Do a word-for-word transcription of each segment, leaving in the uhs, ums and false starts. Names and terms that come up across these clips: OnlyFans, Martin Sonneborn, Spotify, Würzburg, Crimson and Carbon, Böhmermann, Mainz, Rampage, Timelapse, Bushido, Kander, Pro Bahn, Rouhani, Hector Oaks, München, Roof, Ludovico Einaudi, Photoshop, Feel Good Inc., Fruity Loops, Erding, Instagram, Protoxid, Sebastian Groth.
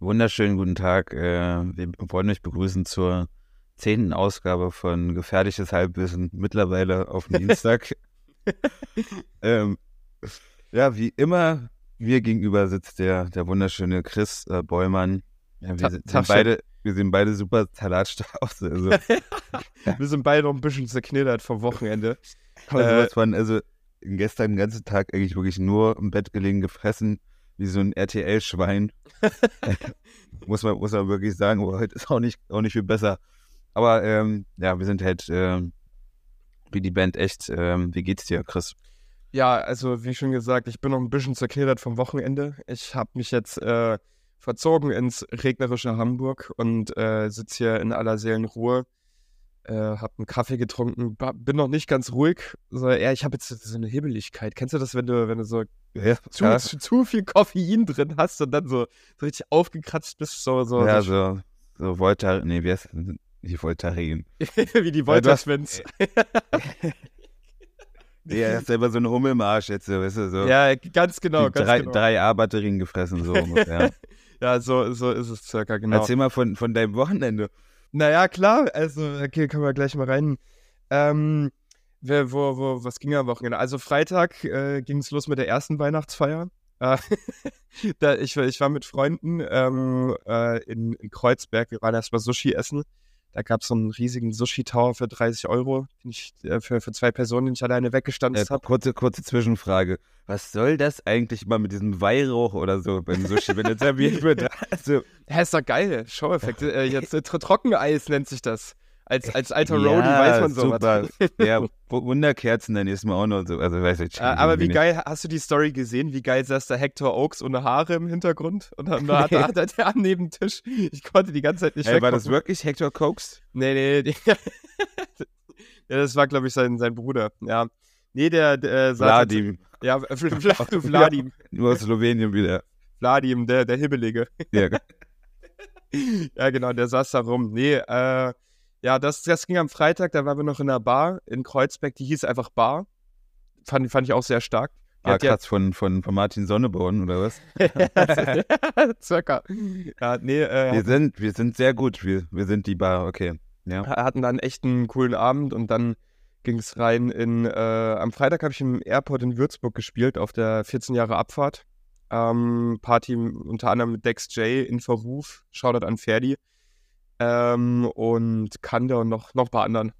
Wunderschönen guten Tag. Wir wollen euch begrüßen zur zehnten Ausgabe von Gefährliches Halbwissen, mittlerweile auf dem Dienstag. ähm, ja, wie immer, mir gegenüber sitzt der, der wunderschöne Chris äh, Böhmann. Ja, wir, sind, sind beide, wir sind beide super talatscht aus. Also. Wir sind beide noch ein bisschen zerknittert vom Wochenende. Also, äh, also gestern den ganzen Tag eigentlich wirklich nur im Bett gelegen, gefressen, wie so ein R T L-Schwein. muss, man, muss man wirklich sagen, aber heute ist auch nicht, auch nicht viel besser. Aber ähm, ja, wir sind halt äh, wie die Band echt. Ähm, wie geht's dir, Chris? Ja, also wie schon gesagt, ich bin noch ein bisschen zerknittert vom Wochenende. Ich habe mich jetzt äh, verzogen ins regnerische Hamburg und äh, sitze hier in aller Seelenruhe. Äh, habe einen Kaffee getrunken, bin noch nicht ganz ruhig. So, ja, ich habe jetzt so eine Hibbeligkeit. Kennst du das, wenn du, wenn du so ja, zu, ja. Zu, zu viel Koffein drin hast und dann so, so richtig aufgekratzt bist? So, so, ja, so, so, so Volta, nee, wie heißt das? Die Voltaren. Wie die Volta-Schwänz. Ja, hast selber so eine Hummel im Arsch jetzt, weißt du, so. Ja, ganz genau, ganz drei, genau. Drei A-Batterien gefressen, so. Ja, ja so, so ist es circa, genau. Erzähl mal von, von deinem Wochenende. Naja, klar, also, okay, können wir gleich mal rein. Ähm, wer, wo, wo, was ging am Wochenende? Also, Freitag äh, ging es los mit der ersten Weihnachtsfeier. Äh, da, ich, ich war mit Freunden ähm, äh, in, in Kreuzberg, wir waren erstmal Sushi essen. Da gab es so einen riesigen Sushi-Tower für dreißig Euro, den ich äh, für, für zwei Personen, den ich alleine weggestanzt äh, habe. Kurze, kurze Zwischenfrage. Was soll das eigentlich mal mit diesem Weihrauch oder so beim Sushi, wenn jetzt serviert wird? Also, ja, ist doch geil. Show-Effekt. äh, jetzt äh, Trockeneis nennt sich das. Als, als alter ja, Roadie weiß man sowas. Ja, Wunderkerzen dann ist man auch noch so. Also, weiß ich, äh, aber wie geil, hast du die Story gesehen? Wie geil saß da Hector Oaks ohne Haare im Hintergrund? Und dann da hat er der am Nebentisch. Ich konnte die ganze Zeit nicht hey, weggucken. War das wirklich Hector Oaks? Nee, nee. Ja, das war, glaube ich, sein, sein Bruder. Ja. Nee, der, der saß. Vladim. Ja, Vladim. Nur aus Slowenien wieder. Vladim, der, der Hibbelige. Ja. Ja, genau, der saß da rum. Nee, äh. Ja, das, das ging am Freitag, da waren wir noch in einer Bar in Kreuzberg, die hieß einfach Bar. Fand, fand ich auch sehr stark. Barkatz ja, von, von, von Martin Sonneborn, oder was? Circa. Ja, nee, äh, wir, sind, wir sind sehr gut, wir, wir sind die Bar, okay. Ja. Hatten dann echt einen coolen Abend und dann ging es rein in, äh, am Freitag habe ich im Airport in Würzburg gespielt, auf der vierzehn Jahre Abfahrt. Ähm, Party unter anderem mit Dex J in Verruf, Shoutout an Ferdi. Ähm, und Kander und noch, noch ein paar anderen.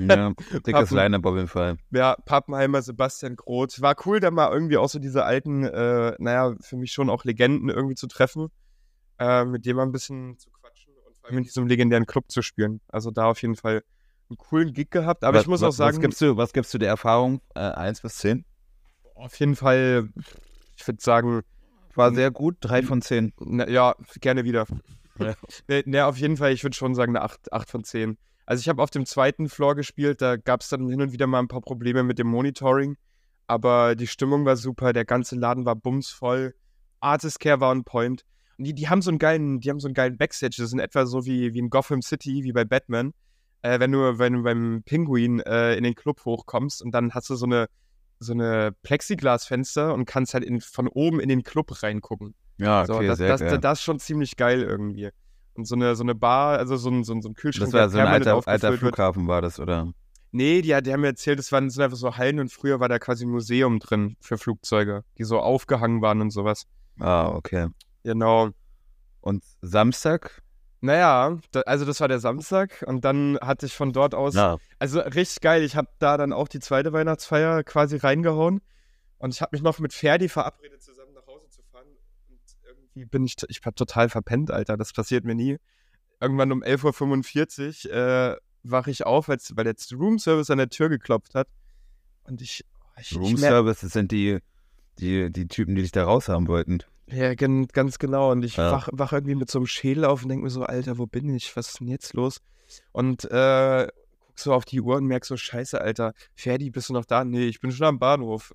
Ja, dickes Line-Up auf jeden Fall. Ja, Pappenheimer, Sebastian Groth. War cool, da mal irgendwie auch so diese alten, äh, naja, für mich schon auch Legenden irgendwie zu treffen, äh, mit dem mal ein bisschen zu quatschen und vor allem in diesem legendären Club zu spielen. Also da auf jeden Fall einen coolen Gig gehabt. Aber was, ich muss was, auch sagen... Was gibst du, was gibst du der Erfahrung? Äh, eins bis zehn? Auf jeden Fall, ich würde sagen... War sehr gut, drei von zehn. Na, ja, gerne wieder. Ja. Ne, ne, auf jeden Fall, ich würde schon sagen, eine acht von zehn. Also ich habe auf dem zweiten Floor gespielt, da gab es dann hin und wieder mal ein paar Probleme mit dem Monitoring, aber die Stimmung war super, der ganze Laden war bumsvoll, Artist Care war on point. Und die, die haben so einen geilen, die haben so einen geilen Backstage, das sind etwa so wie, wie in Gotham City, wie bei Batman. Äh, wenn, du, wenn du beim Pinguin äh, in den Club hochkommst und dann hast du so eine, so eine Plexiglasfenster und kannst halt in, von oben in den Club reingucken. Ja, okay, so, das, sehr das, das, das ist schon ziemlich geil irgendwie. Und so eine, so eine Bar, also so ein, so ein Kühlschrank, das war so ein alter, alter Flughafen wird. War das, oder? Nee, die, die haben mir erzählt, das waren so einfach so Hallen und früher war da quasi ein Museum drin für Flugzeuge, die so aufgehangen waren und sowas. Ah, okay. Genau. Und Samstag? Naja, da, also das war der Samstag und dann hatte ich von dort aus, ja. Also richtig geil, ich habe da dann auch die zweite Weihnachtsfeier quasi reingehauen und ich habe mich noch mit Ferdi verabredet zusammen. Bin ich, ich hab total verpennt, Alter, das passiert mir nie. Irgendwann um elf Uhr fünfundvierzig äh, wache ich auf, weil der Roomservice an der Tür geklopft hat. Und ich. ich Roomservice, das sind die, die, die Typen, die dich da raus haben wollten. Ja, ganz genau. Und ich ja. wach, wach irgendwie mit so einem Schädel auf und denke mir so, Alter, wo bin ich? Was ist denn jetzt los? Und äh, guckst so auf die Uhr und merkst so, scheiße, Alter, Ferdi, bist du noch da? Nee, ich bin schon am Bahnhof.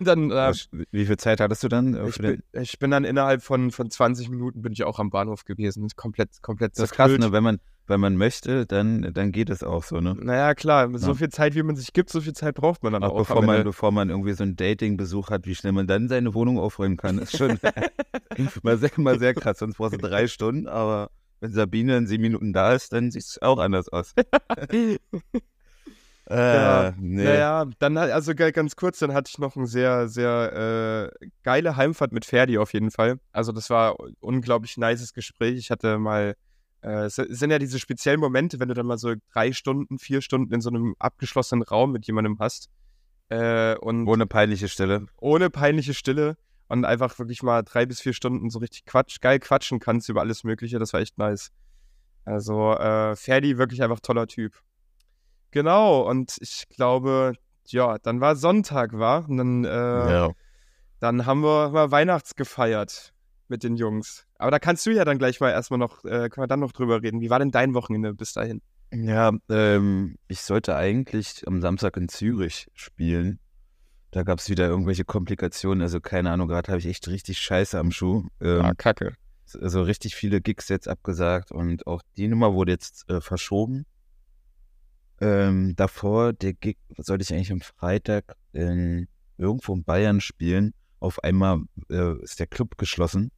Dann, äh, wie viel Zeit hattest du dann? Äh, ich, bin, ich bin dann innerhalb von, von zwanzig Minuten bin ich auch am Bahnhof gewesen. Komplett, komplett das ist krass, ne? Wenn man, wenn man möchte, dann, dann geht es auch so, ne? Naja, klar, so ja. viel Zeit, wie man sich gibt, so viel Zeit braucht man dann auch. auch bevor, man, bevor man irgendwie so einen Dating-Besuch hat, wie schnell man dann seine Wohnung aufräumen kann, ist schon mal, sehr, mal sehr krass. Sonst brauchst du drei Stunden, aber... Wenn Sabine in sieben Minuten da ist, dann sieht es auch anders aus. äh, ja, nee. Naja, dann, also ganz kurz, dann hatte ich noch eine sehr, sehr äh, geile Heimfahrt mit Ferdi auf jeden Fall. Also das war ein unglaublich nices Gespräch. Ich hatte mal, äh, es sind ja diese speziellen Momente, wenn du dann mal so drei Stunden, vier Stunden in so einem abgeschlossenen Raum mit jemandem hast. Äh, und ohne peinliche Stille. Ohne peinliche Stille. Und einfach wirklich mal drei bis vier Stunden so richtig Quatsch, geil quatschen kannst über alles Mögliche. Das war echt nice. Also äh, Ferdi, wirklich einfach toller Typ. Genau, und ich glaube, ja, dann war Sonntag, war? Und dann, äh, ja. dann haben wir mal Weihnachts gefeiert mit den Jungs. Aber da kannst du ja dann gleich mal erstmal noch, äh, können wir dann noch drüber reden. Wie war denn dein Wochenende bis dahin? Ja, ähm, ich sollte eigentlich am Samstag in Zürich spielen. Da gab es wieder irgendwelche Komplikationen, also keine Ahnung, gerade habe ich echt richtig Scheiße am Schuh. Ähm, ah, kacke. Also richtig viele Gigs jetzt abgesagt und auch die Nummer wurde jetzt äh, verschoben. Ähm, davor, der Gig, sollte ich eigentlich am Freitag in, irgendwo in Bayern spielen. Auf einmal äh, ist der Club geschlossen.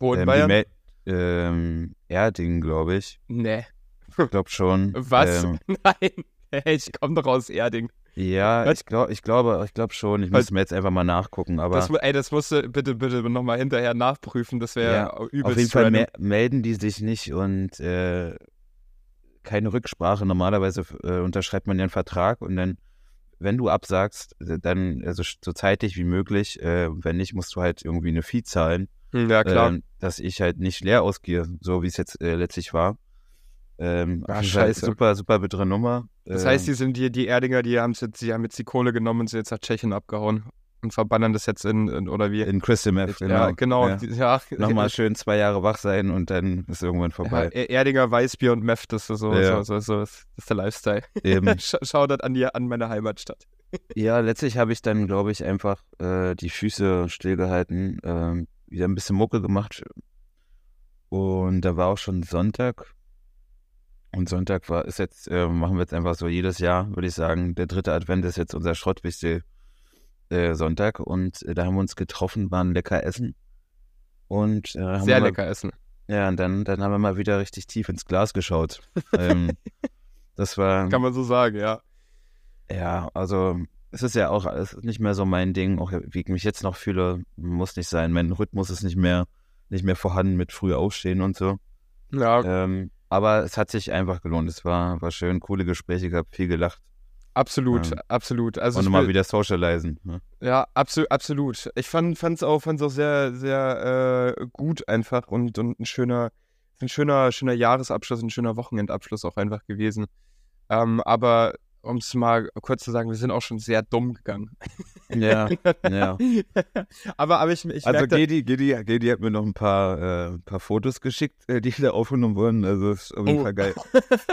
Wo in ähm, Bayern? Mel- ähm, Erding, glaube ich. Nee. Ich glaube schon. Was? Ähm, Nein. Hey, ich komme doch aus Erding. Ja, ich glaube ich glaube, ich glaube schon. Ich müsste mir jetzt einfach mal nachgucken. Aber das, ey, das musst du bitte, bitte nochmal hinterher nachprüfen. Das wäre ja, übelst. Auf jeden Fall me- melden die sich nicht und äh, keine Rücksprache. Normalerweise äh, unterschreibt man ja einen Vertrag und dann, wenn du absagst, dann also so zeitig wie möglich. Äh, wenn nicht, musst du halt irgendwie eine Fee zahlen. Ja, klar. Äh, dass ich halt nicht leer ausgehe, so wie es jetzt äh, letztlich war. Ähm, Ach, scheiße. Super, super bittere Nummer. Das ähm, heißt, die sind die, die Erdinger, die haben jetzt, die haben jetzt die Kohle genommen und sind jetzt nach Tschechien abgehauen und verbannern das jetzt in, in oder wie? In Christemev, genau. Ja, genau. Ja. Ja. Nochmal schön zwei Jahre wach sein und dann ist irgendwann vorbei. Ja, Erdinger, Weißbier und Meth, das ist so, ja. so, so, so das ist der Lifestyle. Schau das an die, an meine Heimatstadt. Ja, letztlich habe ich dann, glaube ich, einfach äh, die Füße stillgehalten, äh, wieder ein bisschen Mucke gemacht und da war auch schon Sonntag. Und Sonntag war, ist jetzt, äh, machen wir jetzt einfach so jedes Jahr, würde ich sagen, der dritte Advent ist jetzt unser Schrottwichtel äh, Sonntag und äh, da haben wir uns getroffen, waren lecker essen. Und, äh, haben Sehr wir lecker mal, essen. Ja, und dann, dann haben wir mal wieder richtig tief ins Glas geschaut. ähm, das war... Kann man so sagen, ja. Ja, also es ist ja auch es ist nicht mehr so mein Ding, auch wie ich mich jetzt noch fühle, muss nicht sein. Mein Rhythmus ist nicht mehr, nicht mehr vorhanden mit früh aufstehen und so. Ja, ähm, aber es hat sich einfach gelohnt. Es war, war schön, coole Gespräche gehabt, viel gelacht. Absolut, ähm, absolut. Also und mal will, wieder socialisen. Ne? Ja, absolut, absolut. Ich fand es auch, fand's auch sehr, sehr äh, gut einfach und, und ein schöner, ein schöner, schöner Jahresabschluss, ein schöner Wochenendabschluss auch einfach gewesen. Ähm, aber um es mal kurz zu sagen, wir sind auch schon sehr dumm gegangen. Ja, ja. aber, aber ich, ich Also Gedi, Gedi, Gedi hat mir noch ein paar, äh, ein paar Fotos geschickt, die da aufgenommen wurden. Also ist auf jeden Fall geil.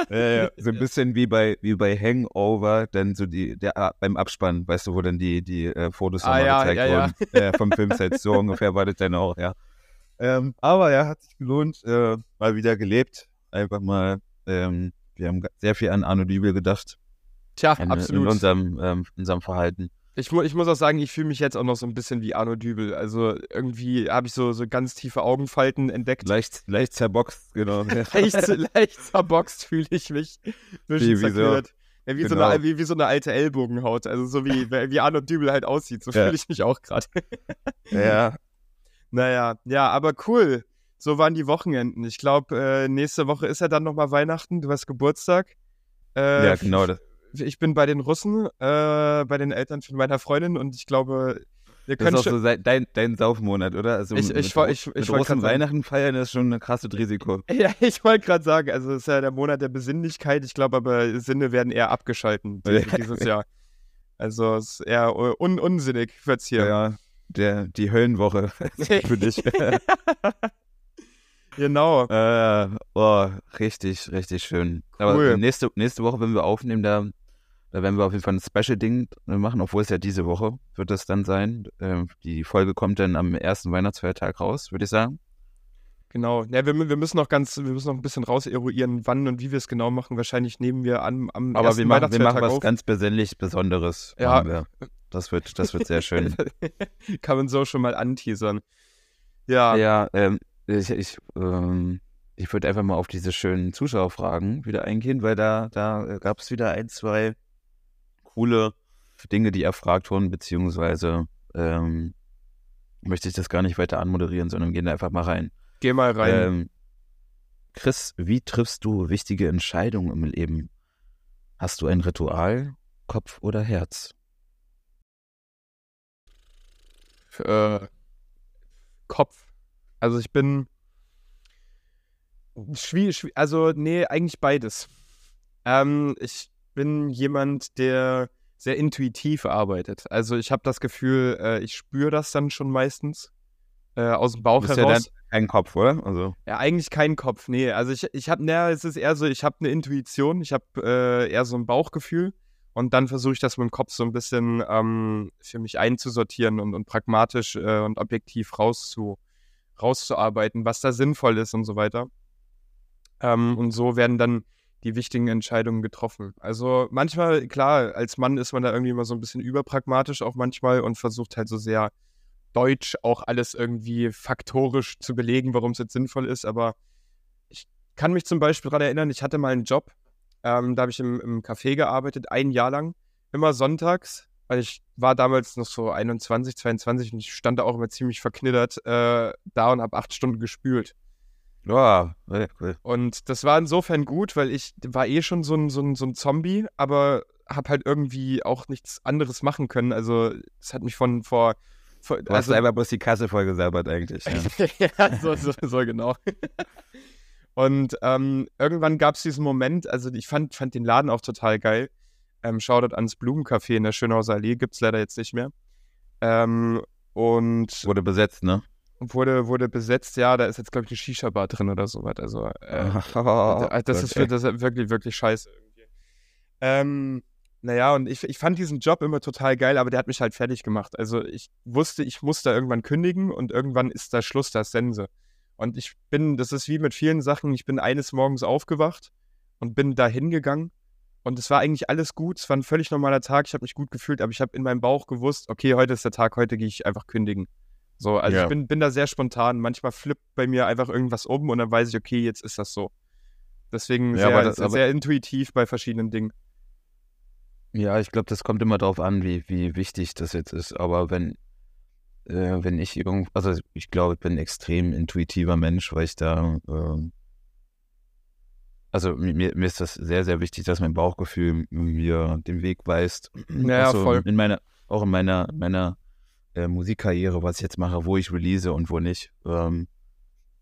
ja, ja. So ein bisschen wie bei, wie bei Hangover, dann so die, der, beim Abspann, weißt du, wo dann die, die äh, Fotos nochmal ah, ja, gezeigt ja, wurden ja. Äh, vom Filmset. So ungefähr war das dann auch, ja. Ähm, aber ja, hat sich gelohnt. Äh, mal wieder gelebt. Einfach mal, ähm, wir haben sehr viel an Arno Dübel gedacht. Tja, in, absolut. In unserem, ähm, unserem Verhalten. Ich, mu- ich muss auch sagen, ich fühle mich jetzt auch noch so ein bisschen wie Arno Dübel. Also irgendwie habe ich so, so ganz tiefe Augenfalten entdeckt. Leicht, leicht zerboxt, genau. leicht, leicht zerboxt fühle ich mich. Wie, wie, so, ja, wie, genau. so eine, wie, wie so eine alte Ellbogenhaut. Also so wie, wie Arno Dübel halt aussieht. So ja. fühle ich mich auch gerade. ja. Naja, ja, aber cool. So waren die Wochenenden. Ich glaube, äh, nächste Woche ist ja dann nochmal Weihnachten. Du hast Geburtstag. Äh, ja, genau das. Ich bin bei den Russen, äh, bei den Eltern von meiner Freundin und ich glaube, wir können schon... Das ist auch so sein, dein, dein Saufmonat, oder? Also ich, ich, mit ich, ich, mit ich Russen Weihnachten sagen, feiern ist schon ein krasses Risiko. Ja, ich wollte gerade sagen, also es ist ja der Monat der Besinnlichkeit. Ich glaube aber, Sinne werden eher abgeschalten dieses, dieses Jahr. Also es ist eher un- unsinnig wird's hier. Ja, der, die Höllenwoche für dich. Genau. Äh, Oh, richtig, richtig schön. Cool. Aber nächste, nächste Woche, wenn wir aufnehmen, da, da werden wir auf jeden Fall ein Special-Ding machen, obwohl es ja diese Woche wird das dann sein. Ähm, die Folge kommt dann am ersten Weihnachtsfeiertag raus, würde ich sagen. Genau. Ja, wir, wir müssen noch ganz, wir müssen noch ein bisschen raus eruieren, wann und wie wir es genau machen. Wahrscheinlich nehmen wir an, am Aber ersten wir machen, Weihnachtsfeiertag auf. Aber wir machen was auf. ganz persönlich Besonderes. Ja. Wir. Das wird, das wird sehr schön. Kann man so schon mal anteasern. Ja. Ja, ähm, ich, ich, ähm, ich würde einfach mal auf diese schönen Zuschauerfragen wieder eingehen, weil da, da gab es wieder ein, zwei coole Dinge, die erfragt wurden, beziehungsweise ähm, möchte ich das gar nicht weiter anmoderieren, sondern gehen da einfach mal rein. Geh mal rein. Ähm, Chris, wie triffst du wichtige Entscheidungen im Leben? Hast du ein Ritual, Kopf oder Herz? Äh, Kopf. Also ich bin schwierig, also nee, eigentlich beides. Ähm, ich bin jemand, der sehr intuitiv arbeitet. Also ich habe das Gefühl, äh, ich spüre das dann schon meistens äh, aus dem Bauch heraus. Ja, dann kein Kopf, oder? Also. Ja, eigentlich kein Kopf, nee. Also ich, ich habe, naja, es ist eher so, ich habe eine Intuition, ich habe äh, eher so ein Bauchgefühl und dann versuche ich das mit dem Kopf so ein bisschen ähm, für mich einzusortieren und, und pragmatisch äh, und objektiv rauszu, rauszuarbeiten, was da sinnvoll ist und so weiter. Ähm, und so werden dann die wichtigen Entscheidungen getroffen. Also manchmal, klar, als Mann ist man da irgendwie immer so ein bisschen überpragmatisch auch manchmal und versucht halt so sehr deutsch auch alles irgendwie faktorisch zu belegen, warum es jetzt sinnvoll ist, aber ich kann mich zum Beispiel daran erinnern, ich hatte mal einen Job, ähm, da habe ich im, im Café gearbeitet, ein Jahr lang, immer sonntags, weil ich war damals noch so einundzwanzig, zweiundzwanzig und ich stand da auch immer ziemlich verknittert äh, da und habe acht Stunden gespült. Ja, oh, cool. Und das war insofern gut, weil ich war eh schon so ein, so ein, so ein Zombie, aber habe halt irgendwie auch nichts anderes machen können, also es hat mich von vor Du hast also, einmal bloß die Kasse vollgesabbert eigentlich. Ja, ja so, so, so genau. Und ähm, irgendwann gab es diesen Moment, also ich fand, fand den Laden auch total geil. Ähm, Shoutout ans Blumencafé in der Schönhauser Allee, gibt es leider jetzt nicht mehr. Ähm, und wurde besetzt, ne? Wurde, wurde besetzt, ja, da ist jetzt, glaube ich, eine Shisha-Bar drin oder sowas. Also, äh, oh, das, okay. ist, das ist wirklich, wirklich scheiße. Ähm, Naja, und ich, ich fand diesen Job immer total geil, aber der hat mich halt fertig gemacht. Also ich wusste, ich muss da irgendwann kündigen und irgendwann ist da Schluss, das Sense. Und ich bin, das ist wie mit vielen Sachen, ich bin eines Morgens aufgewacht und bin da hingegangen und es war eigentlich alles gut, es war ein völlig normaler Tag, ich habe mich gut gefühlt, aber ich habe in meinem Bauch gewusst, okay, heute ist der Tag, heute gehe ich einfach kündigen. So, also yeah. ich bin, bin da sehr spontan, manchmal flippt bei mir einfach irgendwas um und dann weiß ich, okay, jetzt ist das so. Deswegen ja, sehr, aber das, aber sehr intuitiv bei verschiedenen Dingen. Ja, ich glaube, das kommt immer darauf an, wie, wie wichtig das jetzt ist. Aber wenn, äh, wenn ich irgendwo, also ich glaube, ich bin ein extrem intuitiver Mensch, weil ich da, äh, also mir, mir ist das sehr, sehr wichtig, dass mein Bauchgefühl mir den Weg weist. Naja, also voll. In meiner, auch in meiner, meiner äh, Musikkarriere, was ich jetzt mache, wo ich release und wo nicht. Ähm,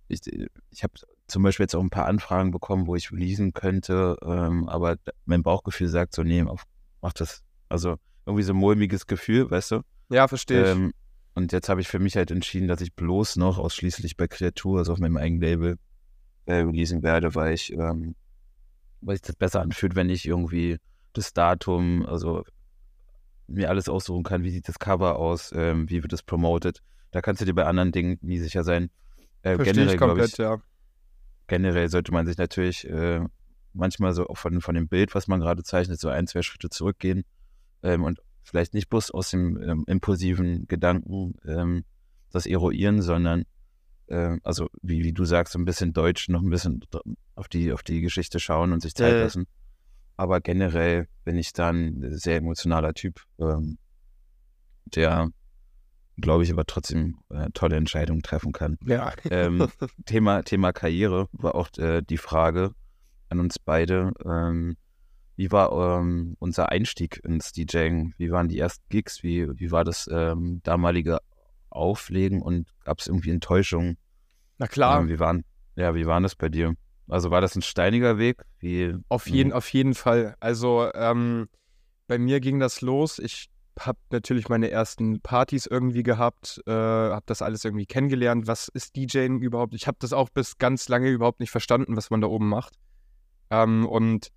ich ich habe zum Beispiel jetzt auch ein paar Anfragen bekommen, wo ich releasen könnte, ähm, aber mein Bauchgefühl sagt so, nee, auf macht das, also irgendwie so ein mulmiges Gefühl, weißt du? Ja, verstehe ich. Ähm, und jetzt habe ich für mich halt entschieden, dass ich bloß noch ausschließlich bei Kreatur, also auf meinem eigenen Label, äh, releasen werde, weil ich, ähm, weil ich das besser anfühlt, wenn ich irgendwie das Datum, also mir alles aussuchen kann, wie sieht das Cover aus, ähm, wie wird es promoted. Da kannst du dir bei anderen Dingen nie sicher sein. Äh, generell, glaube ich, ja. Generell sollte man sich natürlich äh, manchmal so auch von, von dem Bild, was man gerade zeichnet, so ein, zwei Schritte zurückgehen ähm, und vielleicht nicht bloß aus dem ähm, impulsiven Gedanken ähm, das eruieren, sondern ähm, also wie, wie du sagst, so ein bisschen deutsch, noch ein bisschen auf die, auf die Geschichte schauen und sich Zeit äh. lassen. Aber generell bin ich dann ein sehr emotionaler Typ, ähm, der, glaube ich, aber trotzdem äh, tolle Entscheidungen treffen kann. Ja. Ähm, Thema, Thema Karriere war auch äh, die Frage an uns beide, ähm, wie war ähm, unser Einstieg ins DJing? Wie waren die ersten Gigs? Wie, wie war das ähm, damalige Auflegen und gab es irgendwie Enttäuschungen? Na klar. Ähm, wie waren, ja, wie waren das bei dir? Also war das ein steiniger Weg? Wie, auf jeden, auf jeden Fall. Also ähm, bei mir ging das los. Ich habe natürlich meine ersten Partys irgendwie gehabt, äh, habe das alles irgendwie kennengelernt. Was ist DJing überhaupt? Ich habe das auch bis ganz lange überhaupt nicht verstanden, was man da oben macht. Ähm, und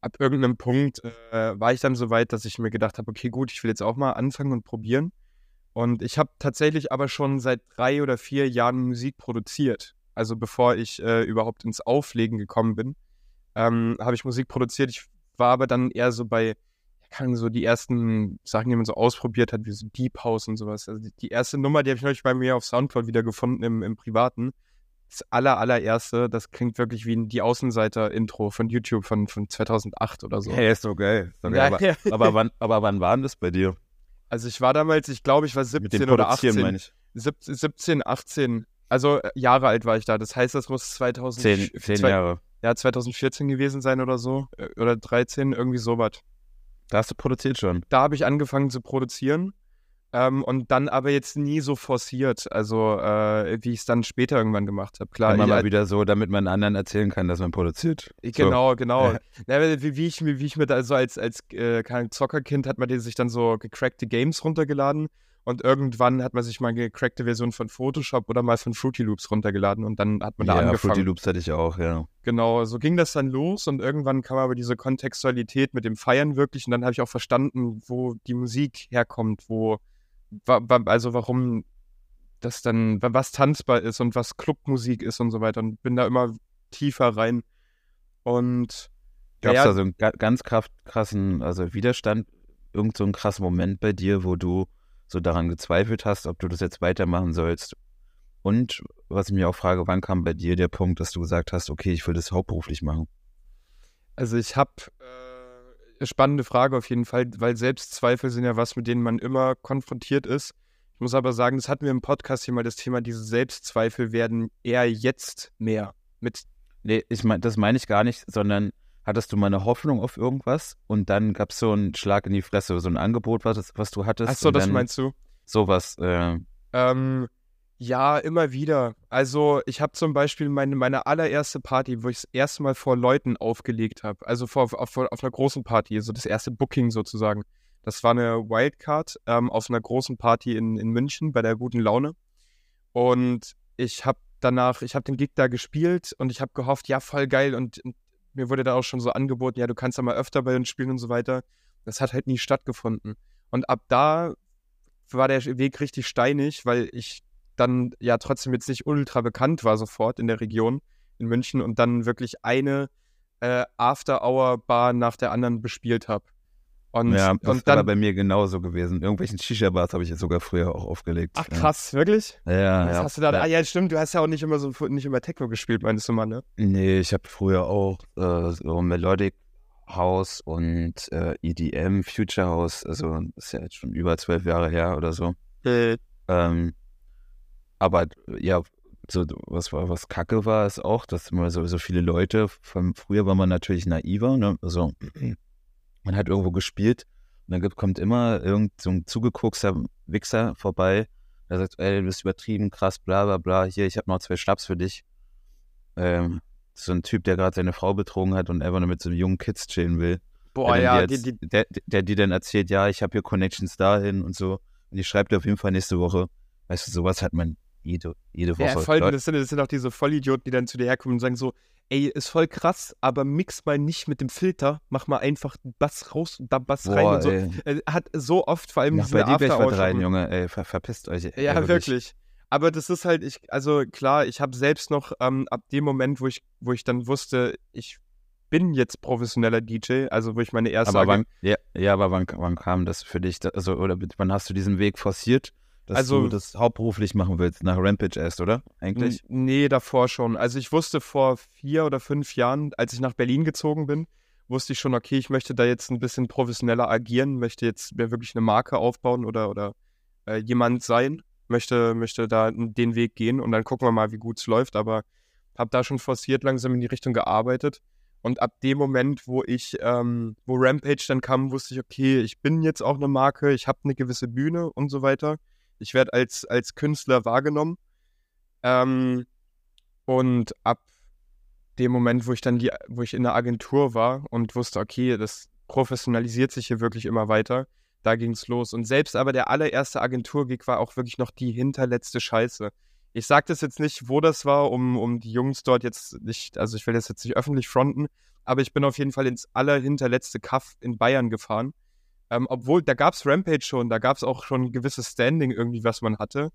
ab irgendeinem Punkt äh, war ich dann so weit, dass ich mir gedacht habe, okay, gut, ich will jetzt auch mal anfangen und probieren. Und ich habe tatsächlich aber schon seit drei oder vier Jahren Musik produziert. Also bevor ich äh, überhaupt ins Auflegen gekommen bin, ähm, habe ich Musik produziert. Ich war aber dann eher so bei so die ersten Sachen, die man so ausprobiert hat, wie so Deep House und sowas. Also die, die erste Nummer, die habe ich neulich bei mir auf Soundcloud wieder gefunden im, im Privaten. Das aller, allererste, das klingt wirklich wie ein Die Außenseiter-Intro von YouTube von, von zweitausendacht oder so. Hey, ist so geil. So geil. Ja, aber, aber, wann, aber wann war denn das bei dir? Also ich war damals, ich glaube, ich war siebzehn oder achtzehn. Meine ich. siebzehn, achtzehn, also Jahre alt war ich da. Das heißt, das muss zweitausend, zehn, zehn Jahre. Ja, zweitausendvierzehn gewesen sein oder so. Oder dreizehn, irgendwie sowas. Da hast du produziert schon. Da habe ich angefangen zu produzieren ähm, und dann aber jetzt nie so forciert, also äh, wie ich es dann später irgendwann gemacht habe. Klar, immer mal wieder so, damit man anderen erzählen kann, dass man produziert. Genau, so. Genau. Ja, wie, wie, ich, wie, wie ich mir da so als, als äh, kein Zockerkind hat man den sich dann so gecrackte Games runtergeladen und irgendwann hat man sich mal eine gecrackte Version von Photoshop oder mal von Fruity Loops runtergeladen und dann hat man da ja, angefangen. Ja, Fruity Loops hatte ich auch, ja. Genau, so ging das dann los und irgendwann kam aber diese Kontextualität mit dem Feiern wirklich und dann habe ich auch verstanden, wo die Musik herkommt, wo, also warum das dann, was tanzbar ist und was Clubmusik ist und so weiter und bin da immer tiefer rein und gab es ja, da so einen ganz krassen, also Widerstand, irgend so einen krassen Moment bei dir, wo du so daran gezweifelt hast, ob du das jetzt weitermachen sollst? Und was ich mir auch frage, wann kam bei dir der Punkt, dass du gesagt hast, okay, ich will das hauptberuflich machen? Also ich habe äh, spannende Frage auf jeden Fall, weil Selbstzweifel sind ja was, mit denen man immer konfrontiert ist. Ich muss aber sagen, das hatten wir im Podcast hier mal das Thema, diese Selbstzweifel werden eher jetzt mehr. Mit nee, ich mein, das meine ich gar nicht, sondern hattest du mal eine Hoffnung auf irgendwas und dann gab es so einen Schlag in die Fresse, so ein Angebot, was, was du hattest. Ach so, das meinst du? Sowas. Äh, ähm... Ja, immer wieder. Also ich habe zum Beispiel meine, meine allererste Party, wo ich das erste Mal vor Leuten aufgelegt habe, also vor, auf, auf einer großen Party, so das erste Booking sozusagen. Das war eine Wildcard ähm, auf einer großen Party in, in München bei der guten Laune. Und ich habe danach, ich habe den Gig da gespielt und ich habe gehofft, ja, voll geil. Und, und mir wurde da auch schon so angeboten, ja, du kannst da mal öfter bei uns spielen und so weiter. Das hat halt nie stattgefunden. Und ab da war der Weg richtig steinig, weil ich dann ja trotzdem jetzt nicht ultra bekannt war sofort in der Region in München und dann wirklich eine äh, After-Hour-Bar nach der anderen bespielt habe. Und, ja, das und dann, war bei mir genauso gewesen. Irgendwelchen Shisha-Bars habe ich jetzt sogar früher auch aufgelegt. Ach krass, ja. Wirklich? Ja, ja. Hast du dann, ja. Ah ja, stimmt, du hast ja auch nicht immer so nicht immer Techno gespielt, meinst du mal, ne? Nee, ich habe früher auch äh, so Melodic House und äh, E D M, Future House, also das ist ja jetzt schon über zwölf Jahre her oder so. Äh. Ähm, Aber ja, so, was, was Kacke war, ist auch, dass immer so, so viele Leute, von früher war man natürlich naiver, ne? Also man hat irgendwo gespielt und dann gibt, kommt immer irgend so ein zugeguckster Wichser vorbei, der sagt, ey, du bist übertrieben, krass, bla bla bla, hier, ich habe noch zwei Schnaps für dich. Ähm, so ein Typ, der gerade seine Frau betrogen hat und einfach nur mit so jungen Kids chillen will. Boah, ja. Der, die, die, der, der die dann erzählt, ja, ich habe hier Connections dahin und so und ich schreibe dir auf jeden Fall nächste Woche. Weißt du, sowas hat man Jede, jede Woche. Ja, voll, das, sind, das sind auch diese Vollidioten, die dann zu dir herkommen und sagen so, ey, ist voll krass, aber mix mal nicht mit dem Filter, mach mal einfach Bass raus und dann Bass Boah, rein und so. Ey. Hat so oft vor allem ja, diese After-Out rein, Junge, ey, ver verpisst euch. Ey, ja, wirklich. wirklich. Aber das ist halt, ich, also klar, ich habe selbst noch ähm, ab dem Moment, wo ich, wo ich dann wusste, ich bin jetzt professioneller D J, also wo ich meine erste... Aber wann, ja, ja, aber wann, wann kam das für dich, also oder wann hast du diesen Weg forciert? Dass also, du das hauptberuflich machen willst, nach Rampage erst, oder? Eigentlich? Nee, davor schon. Also ich wusste vor vier oder fünf Jahren, als ich nach Berlin gezogen bin, wusste ich schon, okay, ich möchte da jetzt ein bisschen professioneller agieren, möchte jetzt mir wirklich eine Marke aufbauen oder, oder äh, jemand sein, möchte, möchte da den Weg gehen und dann gucken wir mal, wie gut es läuft. Aber habe da schon forciert langsam in die Richtung gearbeitet. Und ab dem Moment, wo ich, ähm, wo Rampage dann kam, wusste ich, okay, ich bin jetzt auch eine Marke, ich habe eine gewisse Bühne und so weiter. Ich werde als, als Künstler wahrgenommen ähm, und ab dem Moment, wo ich dann die, wo ich in der Agentur war und wusste, okay, das professionalisiert sich hier wirklich immer weiter, Da ging es los. Und selbst aber der allererste Agentur-Gig war auch wirklich noch die hinterletzte Scheiße. Ich sage das jetzt nicht, wo das war, um, um die Jungs dort jetzt nicht, also ich will das jetzt nicht öffentlich fronten, aber ich bin auf jeden Fall ins allerhinterletzte Kaff in Bayern gefahren. Ähm, obwohl, da gab es Rampage schon, da gab es auch schon ein gewisses Standing irgendwie, was man hatte.